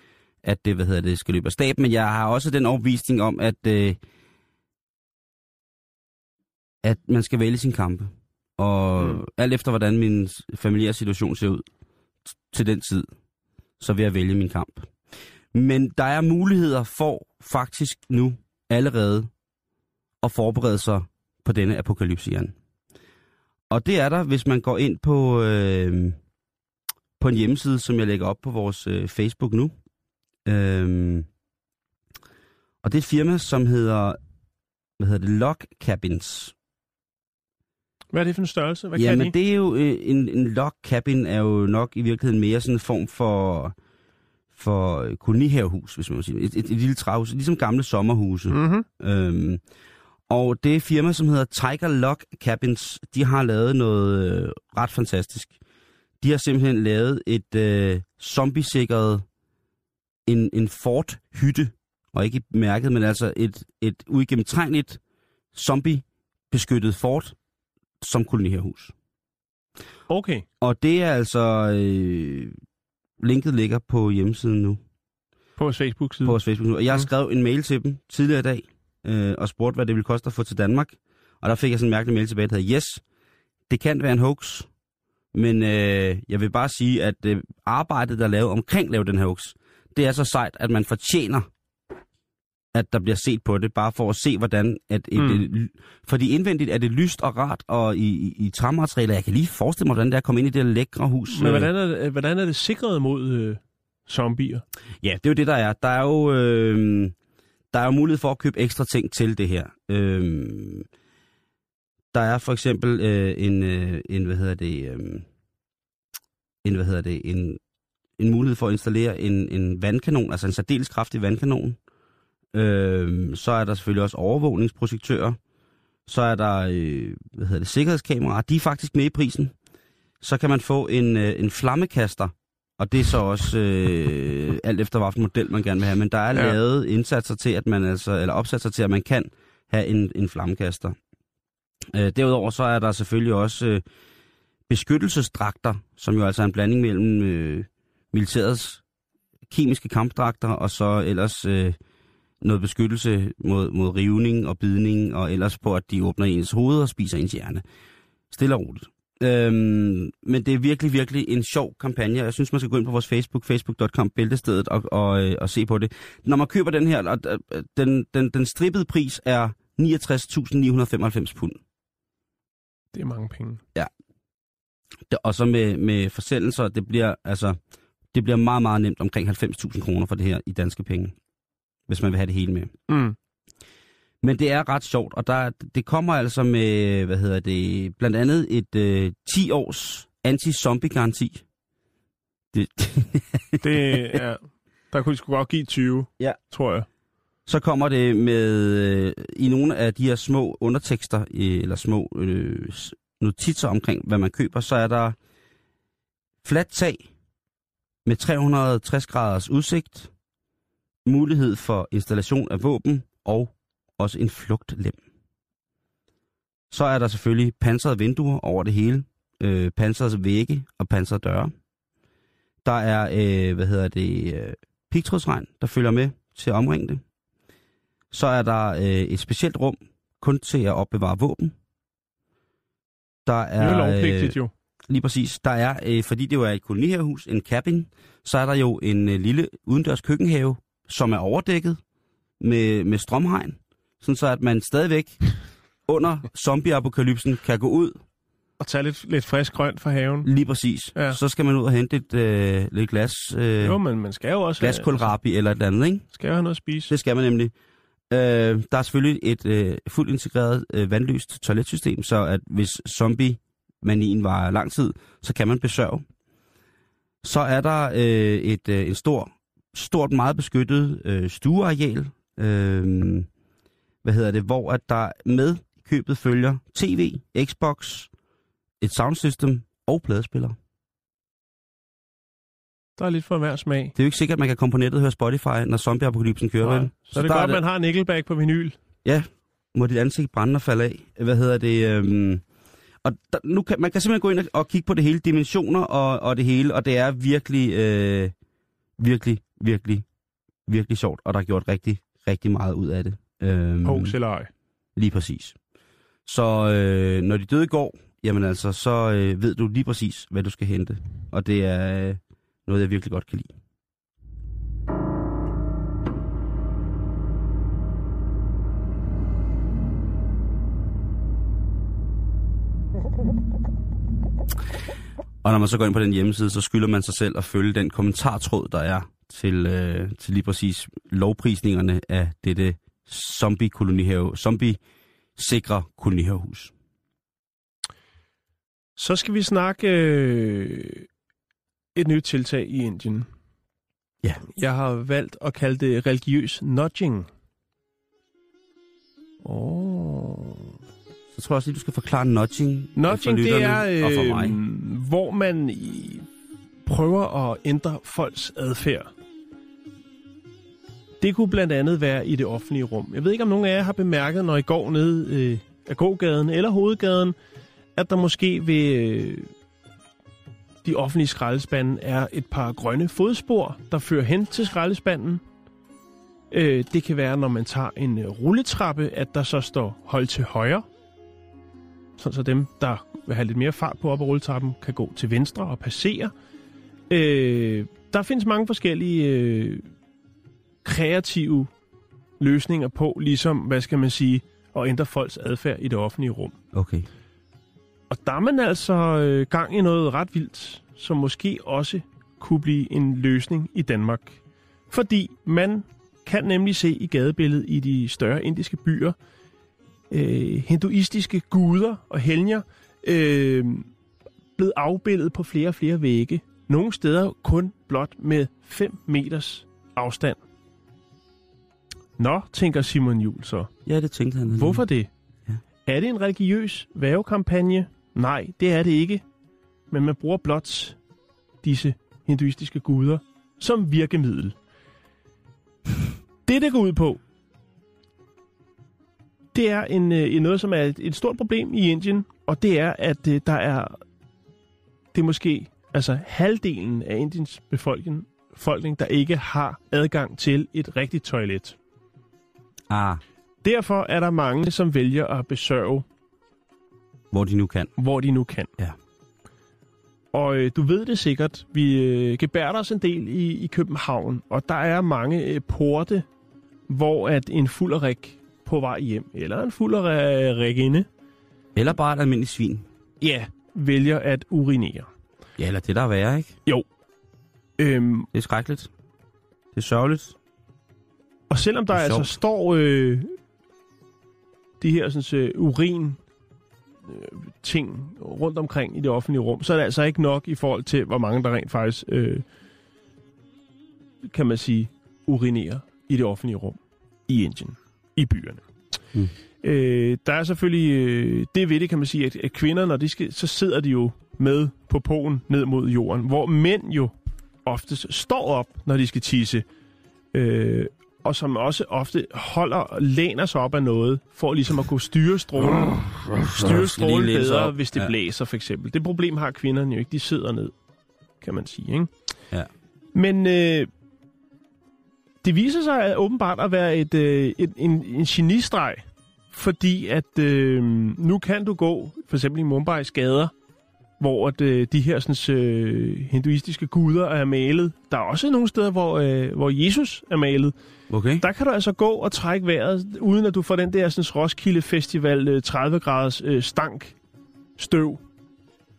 skal løbe af stab, men jeg har også den overbevisning om, at man skal vælge sin kampe. Og alt efter, hvordan min familiære situation ser ud til den tid, så vil jeg vælge min kamp. Men der er muligheder for faktisk nu allerede at forberede sig på denne apokalypse, Jan. Og det er der, hvis man går ind på en hjemmeside, som jeg lægger op på vores Facebook nu. Og det er et firma, som hedder, Log Cabins. Hvad er det for en størrelse? Hvad kan de? Det er jo en log cabin er jo nok i virkeligheden mere sådan en form for kolonihavehus, hvis man må sige. Et lille træhus, ligesom gamle sommerhuse. Mm-hmm. Og det er et firma, som hedder Tiger Log Cabins. De har lavet noget ret fantastisk. De har simpelthen lavet et zombiesikret en fort-hytte, og ikke mærket, men altså et uigennemtrængeligt zombie-beskyttet fort som kolonihavehus. Okay. Og det er altså... linket ligger på hjemmesiden nu. På vores Facebook-side? På vores Facebook-side. Og jeg skrev en mail til dem tidligere i dag, og spurgte, hvad det ville koste at få til Danmark. Og der fik jeg sådan en mærkelig mail tilbage, der hedder, yes, det kan være en hoax, men jeg vil bare sige, at arbejdet, der lavet omkring den her hoax, det er så sejt, at man fortjener, at der bliver set på det, bare for at se, hvordan... Fordi indvendigt er det lyst og rart, og i træmaterialer, jeg kan lige forestille mig, hvordan det er at komme ind i det lækre hus. Men hvordan er det sikret mod zombier? Ja, det er jo det, der er. Der er jo mulighed for at købe ekstra ting til det her. Der er for eksempel en mulighed for at installere en vandkanon, altså en særdeles kraftig vandkanon. Så er der selvfølgelig også overvågningsprojektører. Så er der sikkerhedskameraer. De er faktisk med i prisen. Så kan man få en flammekaster, og det er så også alt efter hvilken model man gerne vil have. Men der er lavet indsatser til, at man eller opsatser til, at man kan have en flammekaster. Derudover så er der selvfølgelig også beskyttelsesdragter, som jo altså er en blanding mellem militærets kemiske kampdragter og så ellers noget beskyttelse mod rivning og bidning, og ellers på, at de åbner ens hoved og spiser ens hjerne. Stille og roligt. Men det er virkelig, virkelig en sjov kampagne. Jeg synes, man skal gå ind på vores Facebook, facebook.com/Bæltestedet, og se på det. Når man køber den her, den strippede pris er 69.995 pund. Det er mange penge. Ja. Og så med forsendelser, det bliver meget, meget nemt omkring 90.000 kroner for det her i danske penge, hvis man vil have det hele med. Mm. Men det er ret sjovt, og det kommer altså med, blandt andet et 10 års anti-zombie-garanti. Det er, der kunne de sgu godt give 20, tror jeg. så kommer det med i nogle af de her små undertekster, eller små notitser omkring, hvad man køber, så er der fladt tag med 360 graders udsigt, mulighed for installation af våben og også en flugtlem. Så er der selvfølgelig pansrede vinduer over det hele, pansrede vægge og pansrede døre. Der er, pigtrådsregn, der følger med til at omringe det. Så er der et specielt rum, kun til at opbevare våben. Der er lovpligtigt jo. Lige præcis. Der er, fordi det jo er et kolonihavehus, en cabin, så er der jo en lille udendørs køkkenhave, som er overdækket med strømhegn, sådan så at man stadigvæk under zombieapokalypsen kan gå ud og tage lidt frisk grønt fra haven. Lige præcis. Ja. Så skal man ud og hente et lidt glas. Jo, men man skal jo også glaskolrabi eller et eller andet, ikke? Skal jo have noget at spise. Det skal man nemlig. Der er selvfølgelig et fuldt integreret vandløst toiletsystem, så at hvis zombie-manien varer lang tid, så kan man besørge. Så er der en stort, meget beskyttet stueareal, hvor at der med købet følger tv, Xbox, et soundsystem og pladespillere. Der er lidt for hver smag. Det er jo ikke sikkert, at man kan komme på nettet og høre Spotify, når zombieapokalypsen kører. Nej, så er det godt, at man har en Nickelback på vinyl. Ja, må dit ansigt brænde og falde af. Og der, nu kan, man kan simpelthen gå ind og kigge på det hele, dimensioner og det hele, og det er virkelig, virkelig sjovt, og der er gjort rigtig, rigtig meget ud af det. Lige præcis. Så når de døde går, jamen altså, så ved du lige præcis, hvad du skal hente. Og det er noget, jeg virkelig godt kan lide. Og når man så går ind på den hjemmeside, så skylder man sig selv at følge den kommentartråd, der er til lige præcis lovprisningerne af dette zombie-sikre kolonihavehus. Så skal vi snakke et nyt tiltag i Indien. Ja. Jeg har valgt at kalde det religiøs nudging. Så tror jeg også lige, du skal forklare nudging. Nudging, det er, hvor man prøver at ændre folks adfærd. Det kunne blandt andet være i det offentlige rum. Jeg ved ikke, om nogen af jer har bemærket, når I går ned ad gågaden eller hovedgaden, at der måske ved de offentlige skraldespanden er et par grønne fodspor, der fører hen til skraldespanden. Det kan være, når man tager en rulletrappe, at der så står hold til højre. Sådan så dem, der vil have lidt mere fart på op ad rulletrappen, kan gå til venstre og passere. Der findes mange forskellige kreative løsninger på, ligesom, hvad skal man sige, at ændre folks adfærd i det offentlige rum. Okay. Og der er man altså gang i noget ret vildt, som måske også kunne blive en løsning i Danmark. Fordi man kan nemlig se i gadebilledet i de større indiske byer, hinduistiske guder og helgener blevet afbildet på flere og flere vægge. Nogle steder kun blot med 5 meters afstand. Nå, tænker Simon Jul så. Ja, det tænkte han. Hvorfor det? Ja. Er det en religiøs værvekampagne? Nej, det er det ikke. Men man bruger blot disse hinduistiske guder som virkemiddel. Det går ud på, det er noget, som er et stort problem i Indien, og det er, at det er måske altså halvdelen af Indiens befolkning, der ikke har adgang til et rigtigt toilet. Ah. Derfor er der mange, som vælger at besørge, hvor de nu kan. Ja. Og du ved det sikkert, vi gebærder os en del i København, og der er mange porte, hvor at en fulderik på vej hjem, eller en fulderikinde, eller bare et almindeligt svin, ja, vælger at urinere. Ja, eller det der er værre, ikke? Jo. Det er skrækkeligt. Det er sørgeligt. Og selvom der altså står de her urin-ting rundt omkring i det offentlige rum, så er det altså ikke nok i forhold til, hvor mange der rent faktisk, kan man sige, urinerer i det offentlige rum. i Indien, i byerne. Mm. Der er selvfølgelig det ved det, kan man sige, at kvinder, når de skal, så sidder de jo med på poen ned mod jorden, hvor mænd jo oftest står op, når de skal tisse, og som også ofte holder og læner sig op af noget, for ligesom at kunne styre strålen bedre, hvis det blæser for eksempel. Det problem har kvinderne jo ikke, de sidder ned, kan man sige, ikke? Ja. Men det viser sig at åbenbart at være en genistreg, fordi at nu kan du gå, for eksempel i Mumbais gader, hvor de her sådan, hinduistiske guder er malet. Der er også nogle steder, hvor Jesus er malet. Okay. Der kan du altså gå og trække vejret, uden at du får den der sådan, Roskilde Festival 30-graders stank, støv,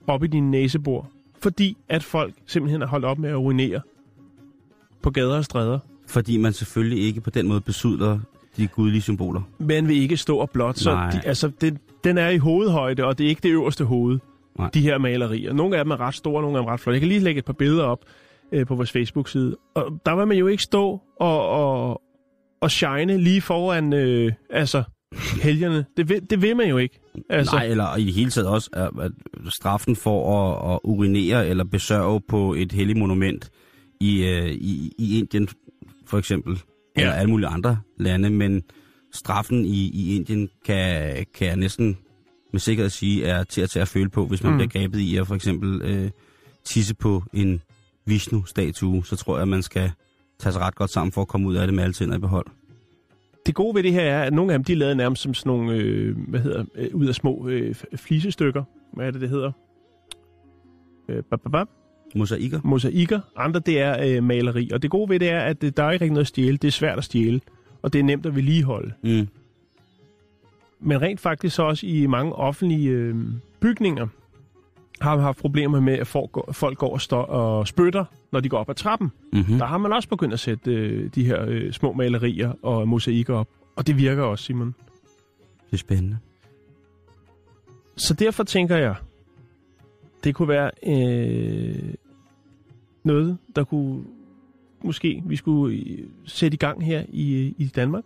op i dine næsebor. Fordi at folk simpelthen er holdt op med at urinere på gader og stræder. Fordi man selvfølgelig ikke på den måde besudler de gudlige symboler. Man vil ikke stå og blot, så den er i hovedhøjde, og det er ikke det øverste hoved. Nej. De her malerier. Nogle af dem er ret store, nogle af dem er ret flotte. Jeg kan lige lægge et par billeder op på vores Facebook-side. Og der vil man jo ikke stå og shine lige foran helgerne. Det vil man jo ikke. Altså. Nej, eller i det hele taget også, at straffen for at urinere eller besørge på et helligt monument i Indien for eksempel, eller alle mulige andre lande, men straffen i Indien kan næsten med sikkerhed at sige, er til at føle på, hvis man bliver grebet i at for eksempel tisse på en Vishnu-statue, så tror jeg, at man skal tage sig ret godt sammen for at komme ud af det med alle tænder i behold. Det gode ved det her er, at nogle af dem, de er lavet nærmest som sådan nogle, ud af små flisestykker. Hvad er det hedder? Mosaikker. Mosaikker. Andre, det er maleri. Og det gode ved det er, at der er ikke rigtig noget at stjæle. Det er svært at stjæle, og det er nemt at vedligeholde. Mm. Men rent faktisk så også i mange offentlige bygninger har man haft problemer med, at folk går og står og spytter, når de går op ad trappen. Mm-hmm. Der har man også begyndt at sætte de her små malerier og mosaikker op. Og det virker også, Simon. Det er spændende. Så derfor tænker jeg, det kunne være noget, der kunne måske vi skulle sætte i gang her i Danmark.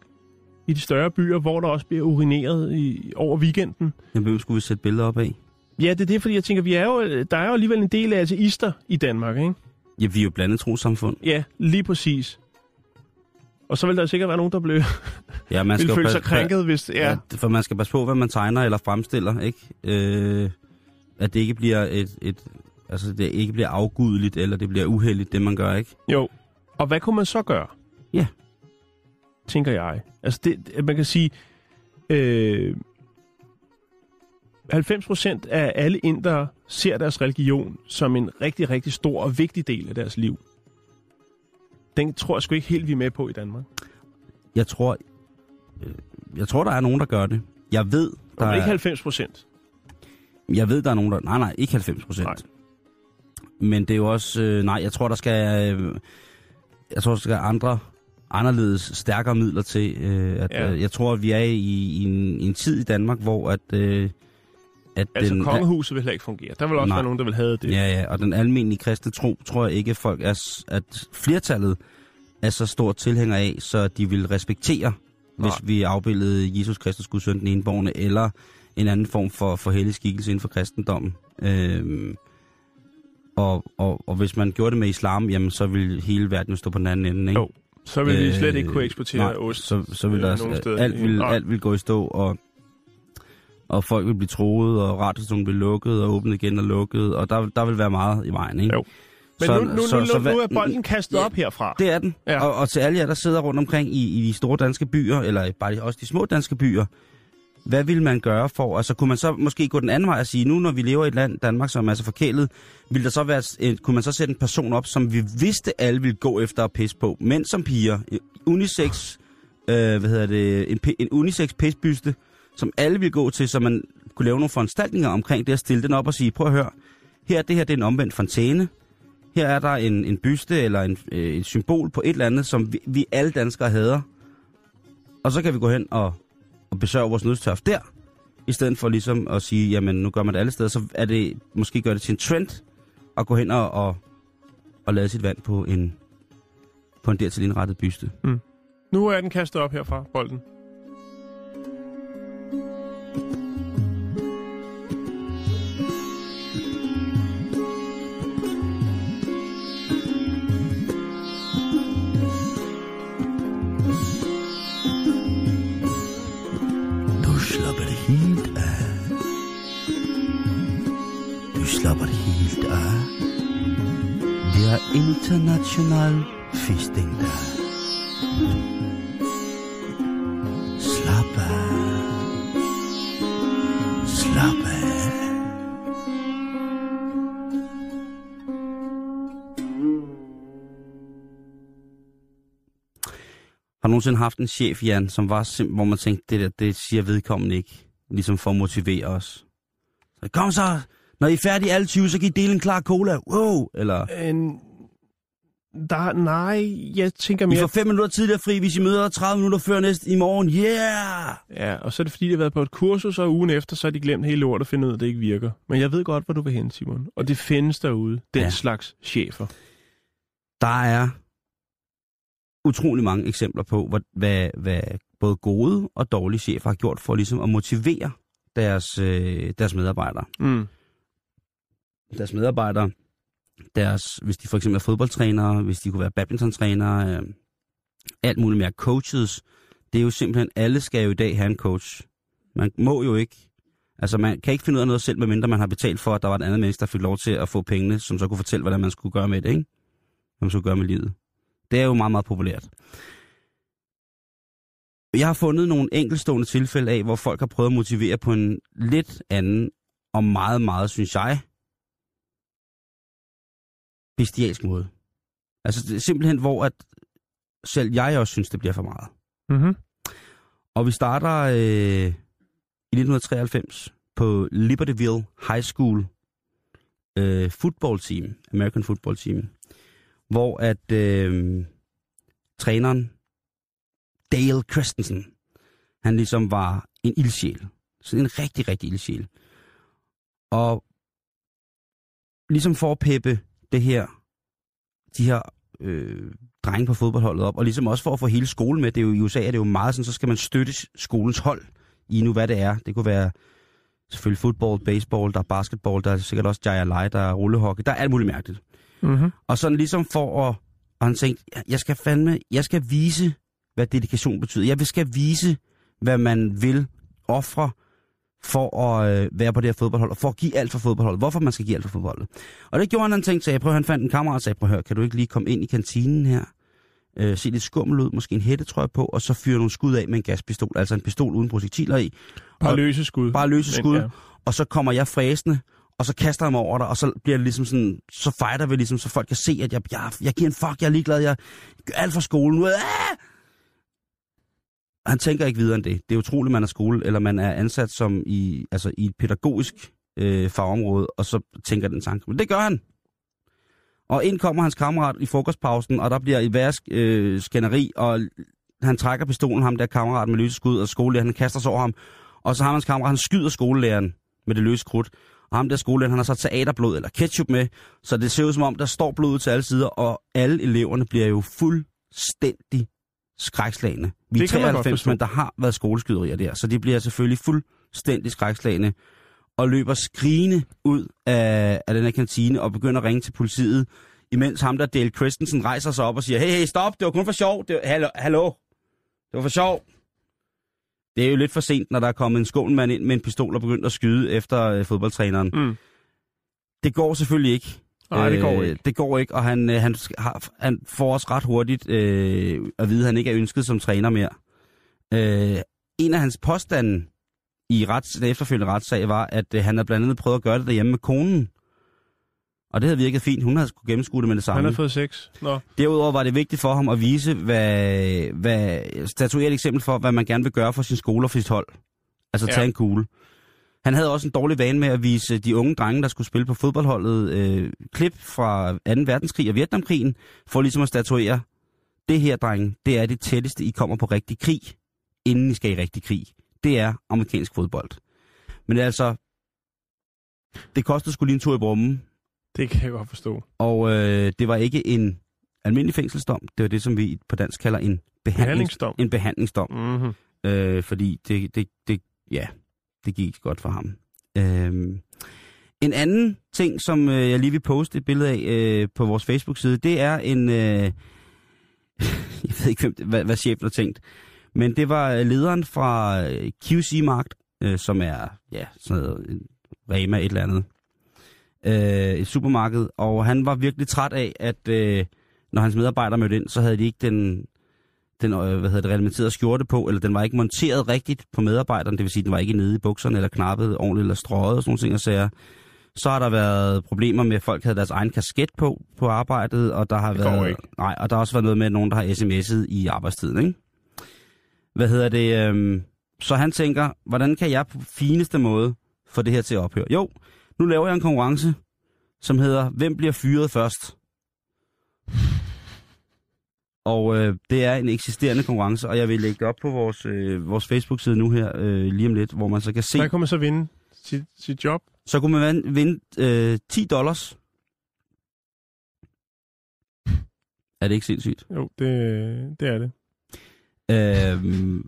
I de større byer, hvor der også bliver urineret over weekenden. Hvem skulle vi sætte billeder op af? Ja, det er det, fordi jeg tænker, der er jo alligevel en del af ateister i Danmark, ikke? Ja, vi er jo blandet trossamfund. Ja, lige præcis. Og så vil der sikkert være nogen, der bliver vil føle sig krænket, hvis... Ja, for man skal passe på, hvad man tegner eller fremstiller, ikke? At det ikke bliver det ikke bliver afgudeligt, eller det bliver uheldigt, det man gør, ikke? Jo. Og hvad kunne man så gøre? Ja, tænker jeg. Altså, man kan sige, 90% af alle indere ser deres religion som en rigtig, rigtig stor og vigtig del af deres liv. Den tror jeg sgu ikke helt, vi er med på i Danmark. Jeg tror, der er nogen, der gør det. Jeg ved, der er... Ikke 90%? Jeg ved, der er nogen, der... Nej, ikke 90%. Nej. Men det er jo også... jeg tror, der skal... anderledes stærkere midler til. Jeg tror, at vi er i en tid i Danmark, hvor at kongehuset vil heller ikke fungere. Der vil også være nogen, der vil have det. Ja, og den almindelige kristne tro, tror jeg ikke, folk er, at flertallet er så stort tilhænger af, så de vil respektere, hvis vi afbildede Jesus Kristus, Guds søn, den enbårne, eller en anden form for hellig skikkelse inden for kristendommen. Og hvis man gjorde det med islam, jamen, så ville hele verden stå på den anden ende, ikke? Jo. Så vil vi slet ikke kunne eksportere ost. Så vil der alt vil gå i stå, og folk vil blive troet, og radiostationen bliver lukket, og åbnet igen og lukket, og der vil være meget i vejen, ikke? Jo. Men nu er bolden kastet op herfra. Det er den. Ja. Og til alle jer, der sidder rundt omkring i de store danske byer, eller bare også de små danske byer, hvad vil man gøre for? Altså, kunne man så måske gå den anden vej og sige, nu når vi lever i et land, Danmark, som er så forkælet, kunne man så sætte en person op, som vi vidste alle ville gå efter at pisse på? Mænd som piger, en unisex pisbyste, som alle ville gå til, så man kunne lave nogle foranstaltninger omkring det, og stille den op og sige, prøv at høre, det her er en omvendt fontæne. Her er der en byste eller et symbol på et eller andet, som vi alle danskere hader. Og så kan vi gå hen og besørge vores nødstørft der, i stedet for ligesom at sige, jamen nu gør man det alle steder, så er det, måske gør det til en trend, at gå hen og lade sit vand på en dertil indrettet byste. Mm. Nu er den kastet op herfra, bolden. Du slapper helt af. Det er international fisting der. Slap af. Har du nogensinde haft en chef, Jan, som var hvor man tænkte, det der, det siger vedkommende ikke, ligesom for at motivere os? Så kom så! Når I er færdige alle 20, så kan I dele en klar cola. Wow! Eller... jeg tænker mere... I får 5 minutter tidligere fri, hvis I møder 30 minutter før næste i morgen. Yeah! Ja, og så er det fordi, det har været på et kursus, og ugen efter, så har de glemt hele lortet og finder ud af, det ikke virker. Men jeg ved godt, hvor du vil hen, Simon. Og det findes derude. Den slags chefer. Der er utrolig mange eksempler på, hvad både gode og dårlige chefer har gjort for ligesom at motivere deres medarbejdere. Mm. Hvis de for eksempel er fodboldtrænere, hvis de kunne være badmintontrænere, alt muligt mere, coaches, det er jo simpelthen, alle skal jo i dag have en coach. Man må jo ikke, altså man kan ikke finde ud af noget selv, medmindre man har betalt for, at der var et andet menneske, der fik lov til at få pengene, som så kunne fortælle, hvordan man skulle gøre med det, ikke? Hvad man skulle gøre med livet. Det er jo meget, meget populært. Jeg har fundet nogle enkeltstående tilfælde af, hvor folk har prøvet at motivere på en lidt anden og meget, meget, synes jeg, bestialsk måde. Altså det er simpelthen, hvor at selv jeg også synes, det bliver for meget. Mm-hmm. Og vi starter i 1993 på Libertyville High School football team, American football team, hvor at træneren Dale Christensen, han ligesom var en ildsjæl. Sådan en rigtig, rigtig ildsjæl. Og ligesom for at peppe de her drenge på fodboldholdet op, og ligesom også for at få hele skolen med, det er jo i USA, er det jo meget sådan, så skal man støtte skolens hold i nu, hvad det er. Det kunne være selvfølgelig fodbold, baseball, der er basketball, der er sikkert også jiu-jitsu, der er rullehockey, der er alt muligt mærkeligt. Mm-hmm. Og sådan ligesom for at, og han tænkte, jeg skal vise, hvad dedikation betyder. Jeg skal vise, hvad man vil ofre for at være på det her fodboldhold, og for at give alt for fodboldholdet. Hvorfor man skal give alt for fodboldholdet. Og det gjorde han, han fandt en kammerat og sagde, prøv at høre, kan du ikke lige komme ind i kantinen her, se lidt skummel ud, måske en hættetrøje på, og så fyre nogle skud af med en gaspistol, altså en pistol uden projektiler i. Bare løse skud. Ja. Og så kommer jeg fræsende, og så kaster jeg mig over dig, og så bliver det ligesom sådan, så fighter vi ligesom, så folk kan se, at jeg giver en fuck, jeg er ligeglad, jeg gør alt for skolen. Han tænker ikke videre end det. Det er utroligt, man er skole, eller man er ansat som i et pædagogisk fagområde, og så tænker den tanke. Men det gør han. Og ind kommer hans kammerat i frokostpausen, og der bliver et værsk skænderi, og han trækker pistolen, ham der kammerat med løse skud, og skolelæreren kaster sig over ham. Og så har hans kammerat, han skyder skolelæreren med det løse krudt. Og ham der skolelæreren, han har så teaterblod eller ketchup med, så det ser ud som om, der står blod til alle sider, og alle eleverne bliver jo fuldstændig skrækslagende. Vi er 93, men der har været skoleskyderier der, så de bliver selvfølgelig fuldstændig skrækslagende og løber skrigende ud af den her kantine og begynder at ringe til politiet, imens ham der Dale Christensen rejser sig op og siger, hey, stop, det var kun for sjov, hallo, det var for sjov. Det er jo lidt for sent, når der er kommet en skålmand ind med en pistol og begyndt at skyde efter fodboldtræneren. Mm. Det går selvfølgelig ikke. Nej, det går ikke. Det går ikke, og han får også ret hurtigt at vide, at han ikke er ønsket som træner mere. En af hans påstande i den efterfølgende retssag var, at han havde blandt andet prøvet at gøre det derhjemme med konen. Og det havde virket fint. Hun havde skulle gennemskue det med det samme. Han havde fået sex. Nå. Derudover var det vigtigt for ham at vise, statuere et eksempel for, hvad man gerne vil gøre for sin skole og for sit hold. Altså tage en kugle. Han havde også en dårlig vane med at vise de unge drenge, der skulle spille på fodboldholdet, klip fra 2. verdenskrig og Vietnamkrigen, for ligesom at statuere, det her, drenge, det er det tætteste, I kommer på rigtig krig, inden I skal i rigtig krig. Det er amerikansk fodbold. Men altså, det kostede sgu lige en tur i brummen. Det kan jeg godt forstå. Og det var ikke en... almindelig fængselsdom, det er det, som vi på dansk kalder en behandlingsdom. En behandlingsdom. Mm-hmm. Fordi det gik godt for ham. En anden ting, som jeg lige vil poste et billede af på vores Facebook-side, det er en... jeg ved ikke, hvad chefen har tænkt. Men det var lederen fra QC Market, som er sådan noget, Rema et eller andet. Et supermarked. Og han var virkelig træt af, at når hans medarbejdere mødte ind, så havde de ikke den reglementerede skjorte på, eller den var ikke monteret rigtigt på medarbejderen, det vil sige, den var ikke nede i bukserne, eller knappet ordentligt, eller strøget og sådan nogle ting og sager. Så har der været problemer med, at folk havde deres egen kasket på arbejdet, og der har været... Nej, og der har også været noget med, nogen, der har sms'et i arbejdstiden, ikke? Så han tænker, hvordan kan jeg på fineste måde få det her til at ophøre? Jo, nu laver jeg en konkurrence, som hedder, hvem bliver fyret først? Og det er en eksisterende konkurrence, og jeg vil lægge det op på vores Facebook-side nu her, lige om lidt, hvor man så kan se... Hvad kunne man så vinde sit job? Så kunne man vinde $10. Er det ikke sindssygt? Jo, det er det.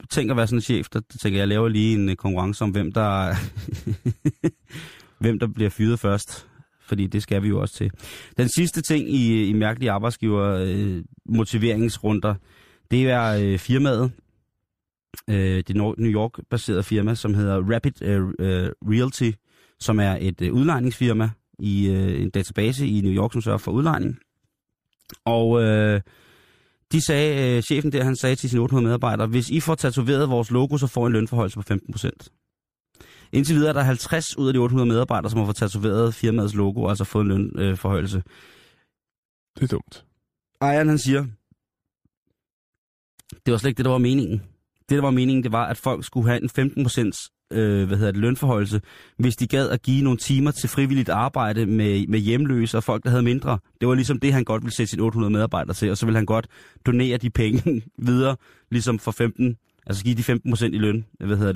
Tænk at være sådan en chef, der tænker, jeg laver lige en konkurrence om, hvem der bliver fyret først. Fordi det skal vi jo også til. Den sidste ting i mærkelige arbejdsgiver motiveringsrunder, det er firmaet. Det New York-baserede firma, som hedder Rapid Realty, som er et udlejningsfirma i en database i New York, som sørger for udlejning. Og de sagde, chefen der, han sagde til sine 800 medarbejdere, hvis I får tatoveret vores logo, så får I en lønforhøjelse på 15%. Indtil videre er der 50 ud af de 800 medarbejdere, som har fået tatoveret firmaets logo, og altså fået en lønforhøjelse. Det er dumt. Ejeren, han siger, det var slet ikke det, der var meningen. Det, der var meningen, det var, at folk skulle have en 15% lønforhøjelse, hvis de gad at give nogle timer til frivilligt arbejde med hjemløse og folk, der havde mindre. Det var ligesom det, han godt ville sætte sine 800 medarbejdere til, og så ville han godt donere de penge videre, ligesom for 15%. Altså give de 15% i løn,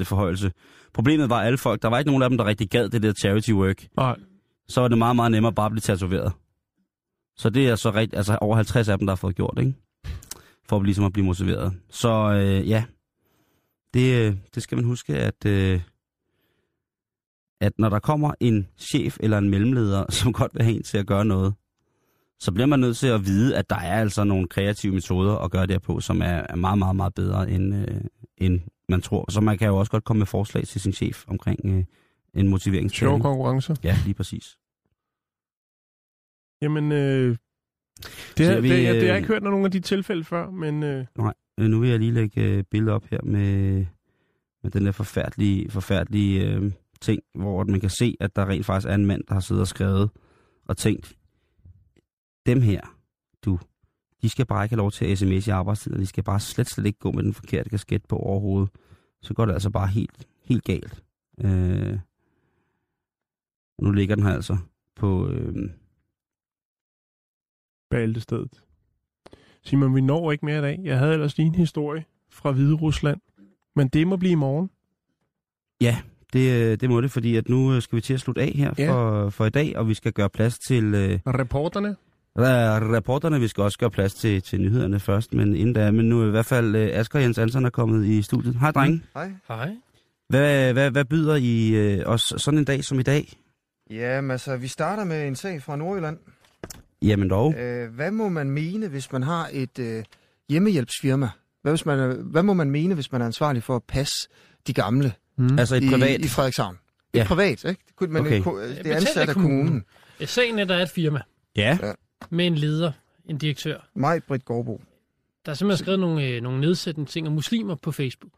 forhøjelse. Problemet var alle folk. Der var ikke nogen af dem, der rigtig gad det der charity work. Nej. Så var det meget, meget nemmere bare at blive tatoveret. Så det er så over 50 af dem, der har fået gjort, ikke? For at ligesom at blive motiveret. Så det skal man huske, at når der kommer en chef eller en mellemleder, som godt vil have en til at gøre noget, så bliver man nødt til at vide, at der er altså nogle kreative metoder at gøre det på, som er meget, meget, meget bedre, end man tror. Så man kan jo også godt komme med forslag til sin chef omkring en motiveringstræning. Sjov konkurrence. Ja, lige præcis. Jamen, det har jeg ikke hørt nogen af de tilfælde før, men... Nej, nu vil jeg lige lægge billeder op her med den der forfærdelige ting, hvor man kan se, at der rent faktisk er en mand, der har siddet og skrevet og tænkt... Dem her, de skal bare ikke have lov til at sms i arbejdstiden, og de skal bare slet ikke gå med den forkerte kasket på overhovedet. Så går det altså bare helt, helt galt. Nu ligger den her altså på... Bæltestedet. Simon, vi når ikke mere i dag. Jeg havde ellers lige en historie fra Hviderusland, men det må blive i morgen. Ja, det må det, fordi at nu skal vi til at slutte af her for i dag, og vi skal gøre plads til... Reporterne. Reporterne, vi skal også gøre plads til nyhederne først, men inden da, men nu i hvert fald Asger Jens Andersen er kommet i studiet. Hej, drenge. Hej. Hvad byder I os sådan en dag som i dag? Jamen altså, vi starter med en sag fra Nordjylland. Jamen dog. Hvad må man mene, hvis man har et hjemmehjælpsfirma? Hvad må man mene, hvis man er ansvarlig for at passe de gamle? Mm. Altså et privat? I Frederikshavn. Ja. Et privat, ikke? Det er ansat af kommunen. Sagen er, der er et firma. Ja. Med en leder, en direktør. Maj-Britt Gaardbo. Der er simpelthen skrevet nogle nedsættende ting om muslimer på Facebook.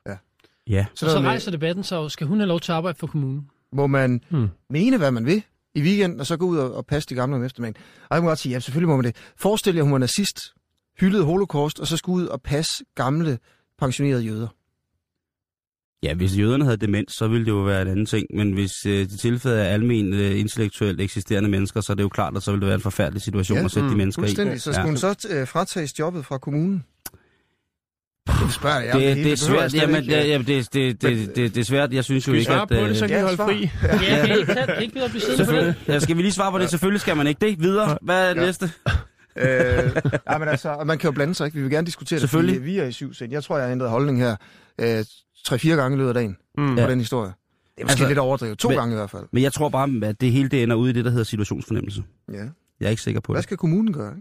Ja. Så rejser debatten sig, skal hun have lov til at arbejde for kommunen? Må man mene, hvad man vil i weekenden, og så gå ud og passe de gamle om eftermiddagen? Og jeg må godt sige, ja, selvfølgelig må man det. Forestil jer, hun var nazist, hyldede holocaust, og så skulle ud og passe gamle, pensionerede jøder. Ja, hvis jøderne havde demens, så ville det jo være en anden ting. Men hvis det tilfælde er almen intellektuelt eksisterende mennesker, så er det jo klart, at så ville det være en forfærdelig situation at sætte de mennesker i. Så skulle hun så fratages jobbet fra kommunen? Det er svært. Jeg synes jo ikke, at... På det, så kan vi holde fri. Ja, kan I ikke blive siddende på det? Skal vi lige svare på det? Selvfølgelig skal man ikke det. Videre. Hvad er næste? Ja, men altså, man kan jo blande sig, ikke? Vi vil gerne diskutere det, fordi vi er i 7 sind. Jeg tror, jeg har ændret holdning her 3-4 gange i løbet af dagen på den historie. Det er måske altså, lidt overdrevet. 2 gange i hvert fald. Men jeg tror bare, at det hele det ender ude i det, der hedder situationsfornemmelse. Ja. Jeg er ikke sikker på det. Hvad skal kommunen gøre, ikke?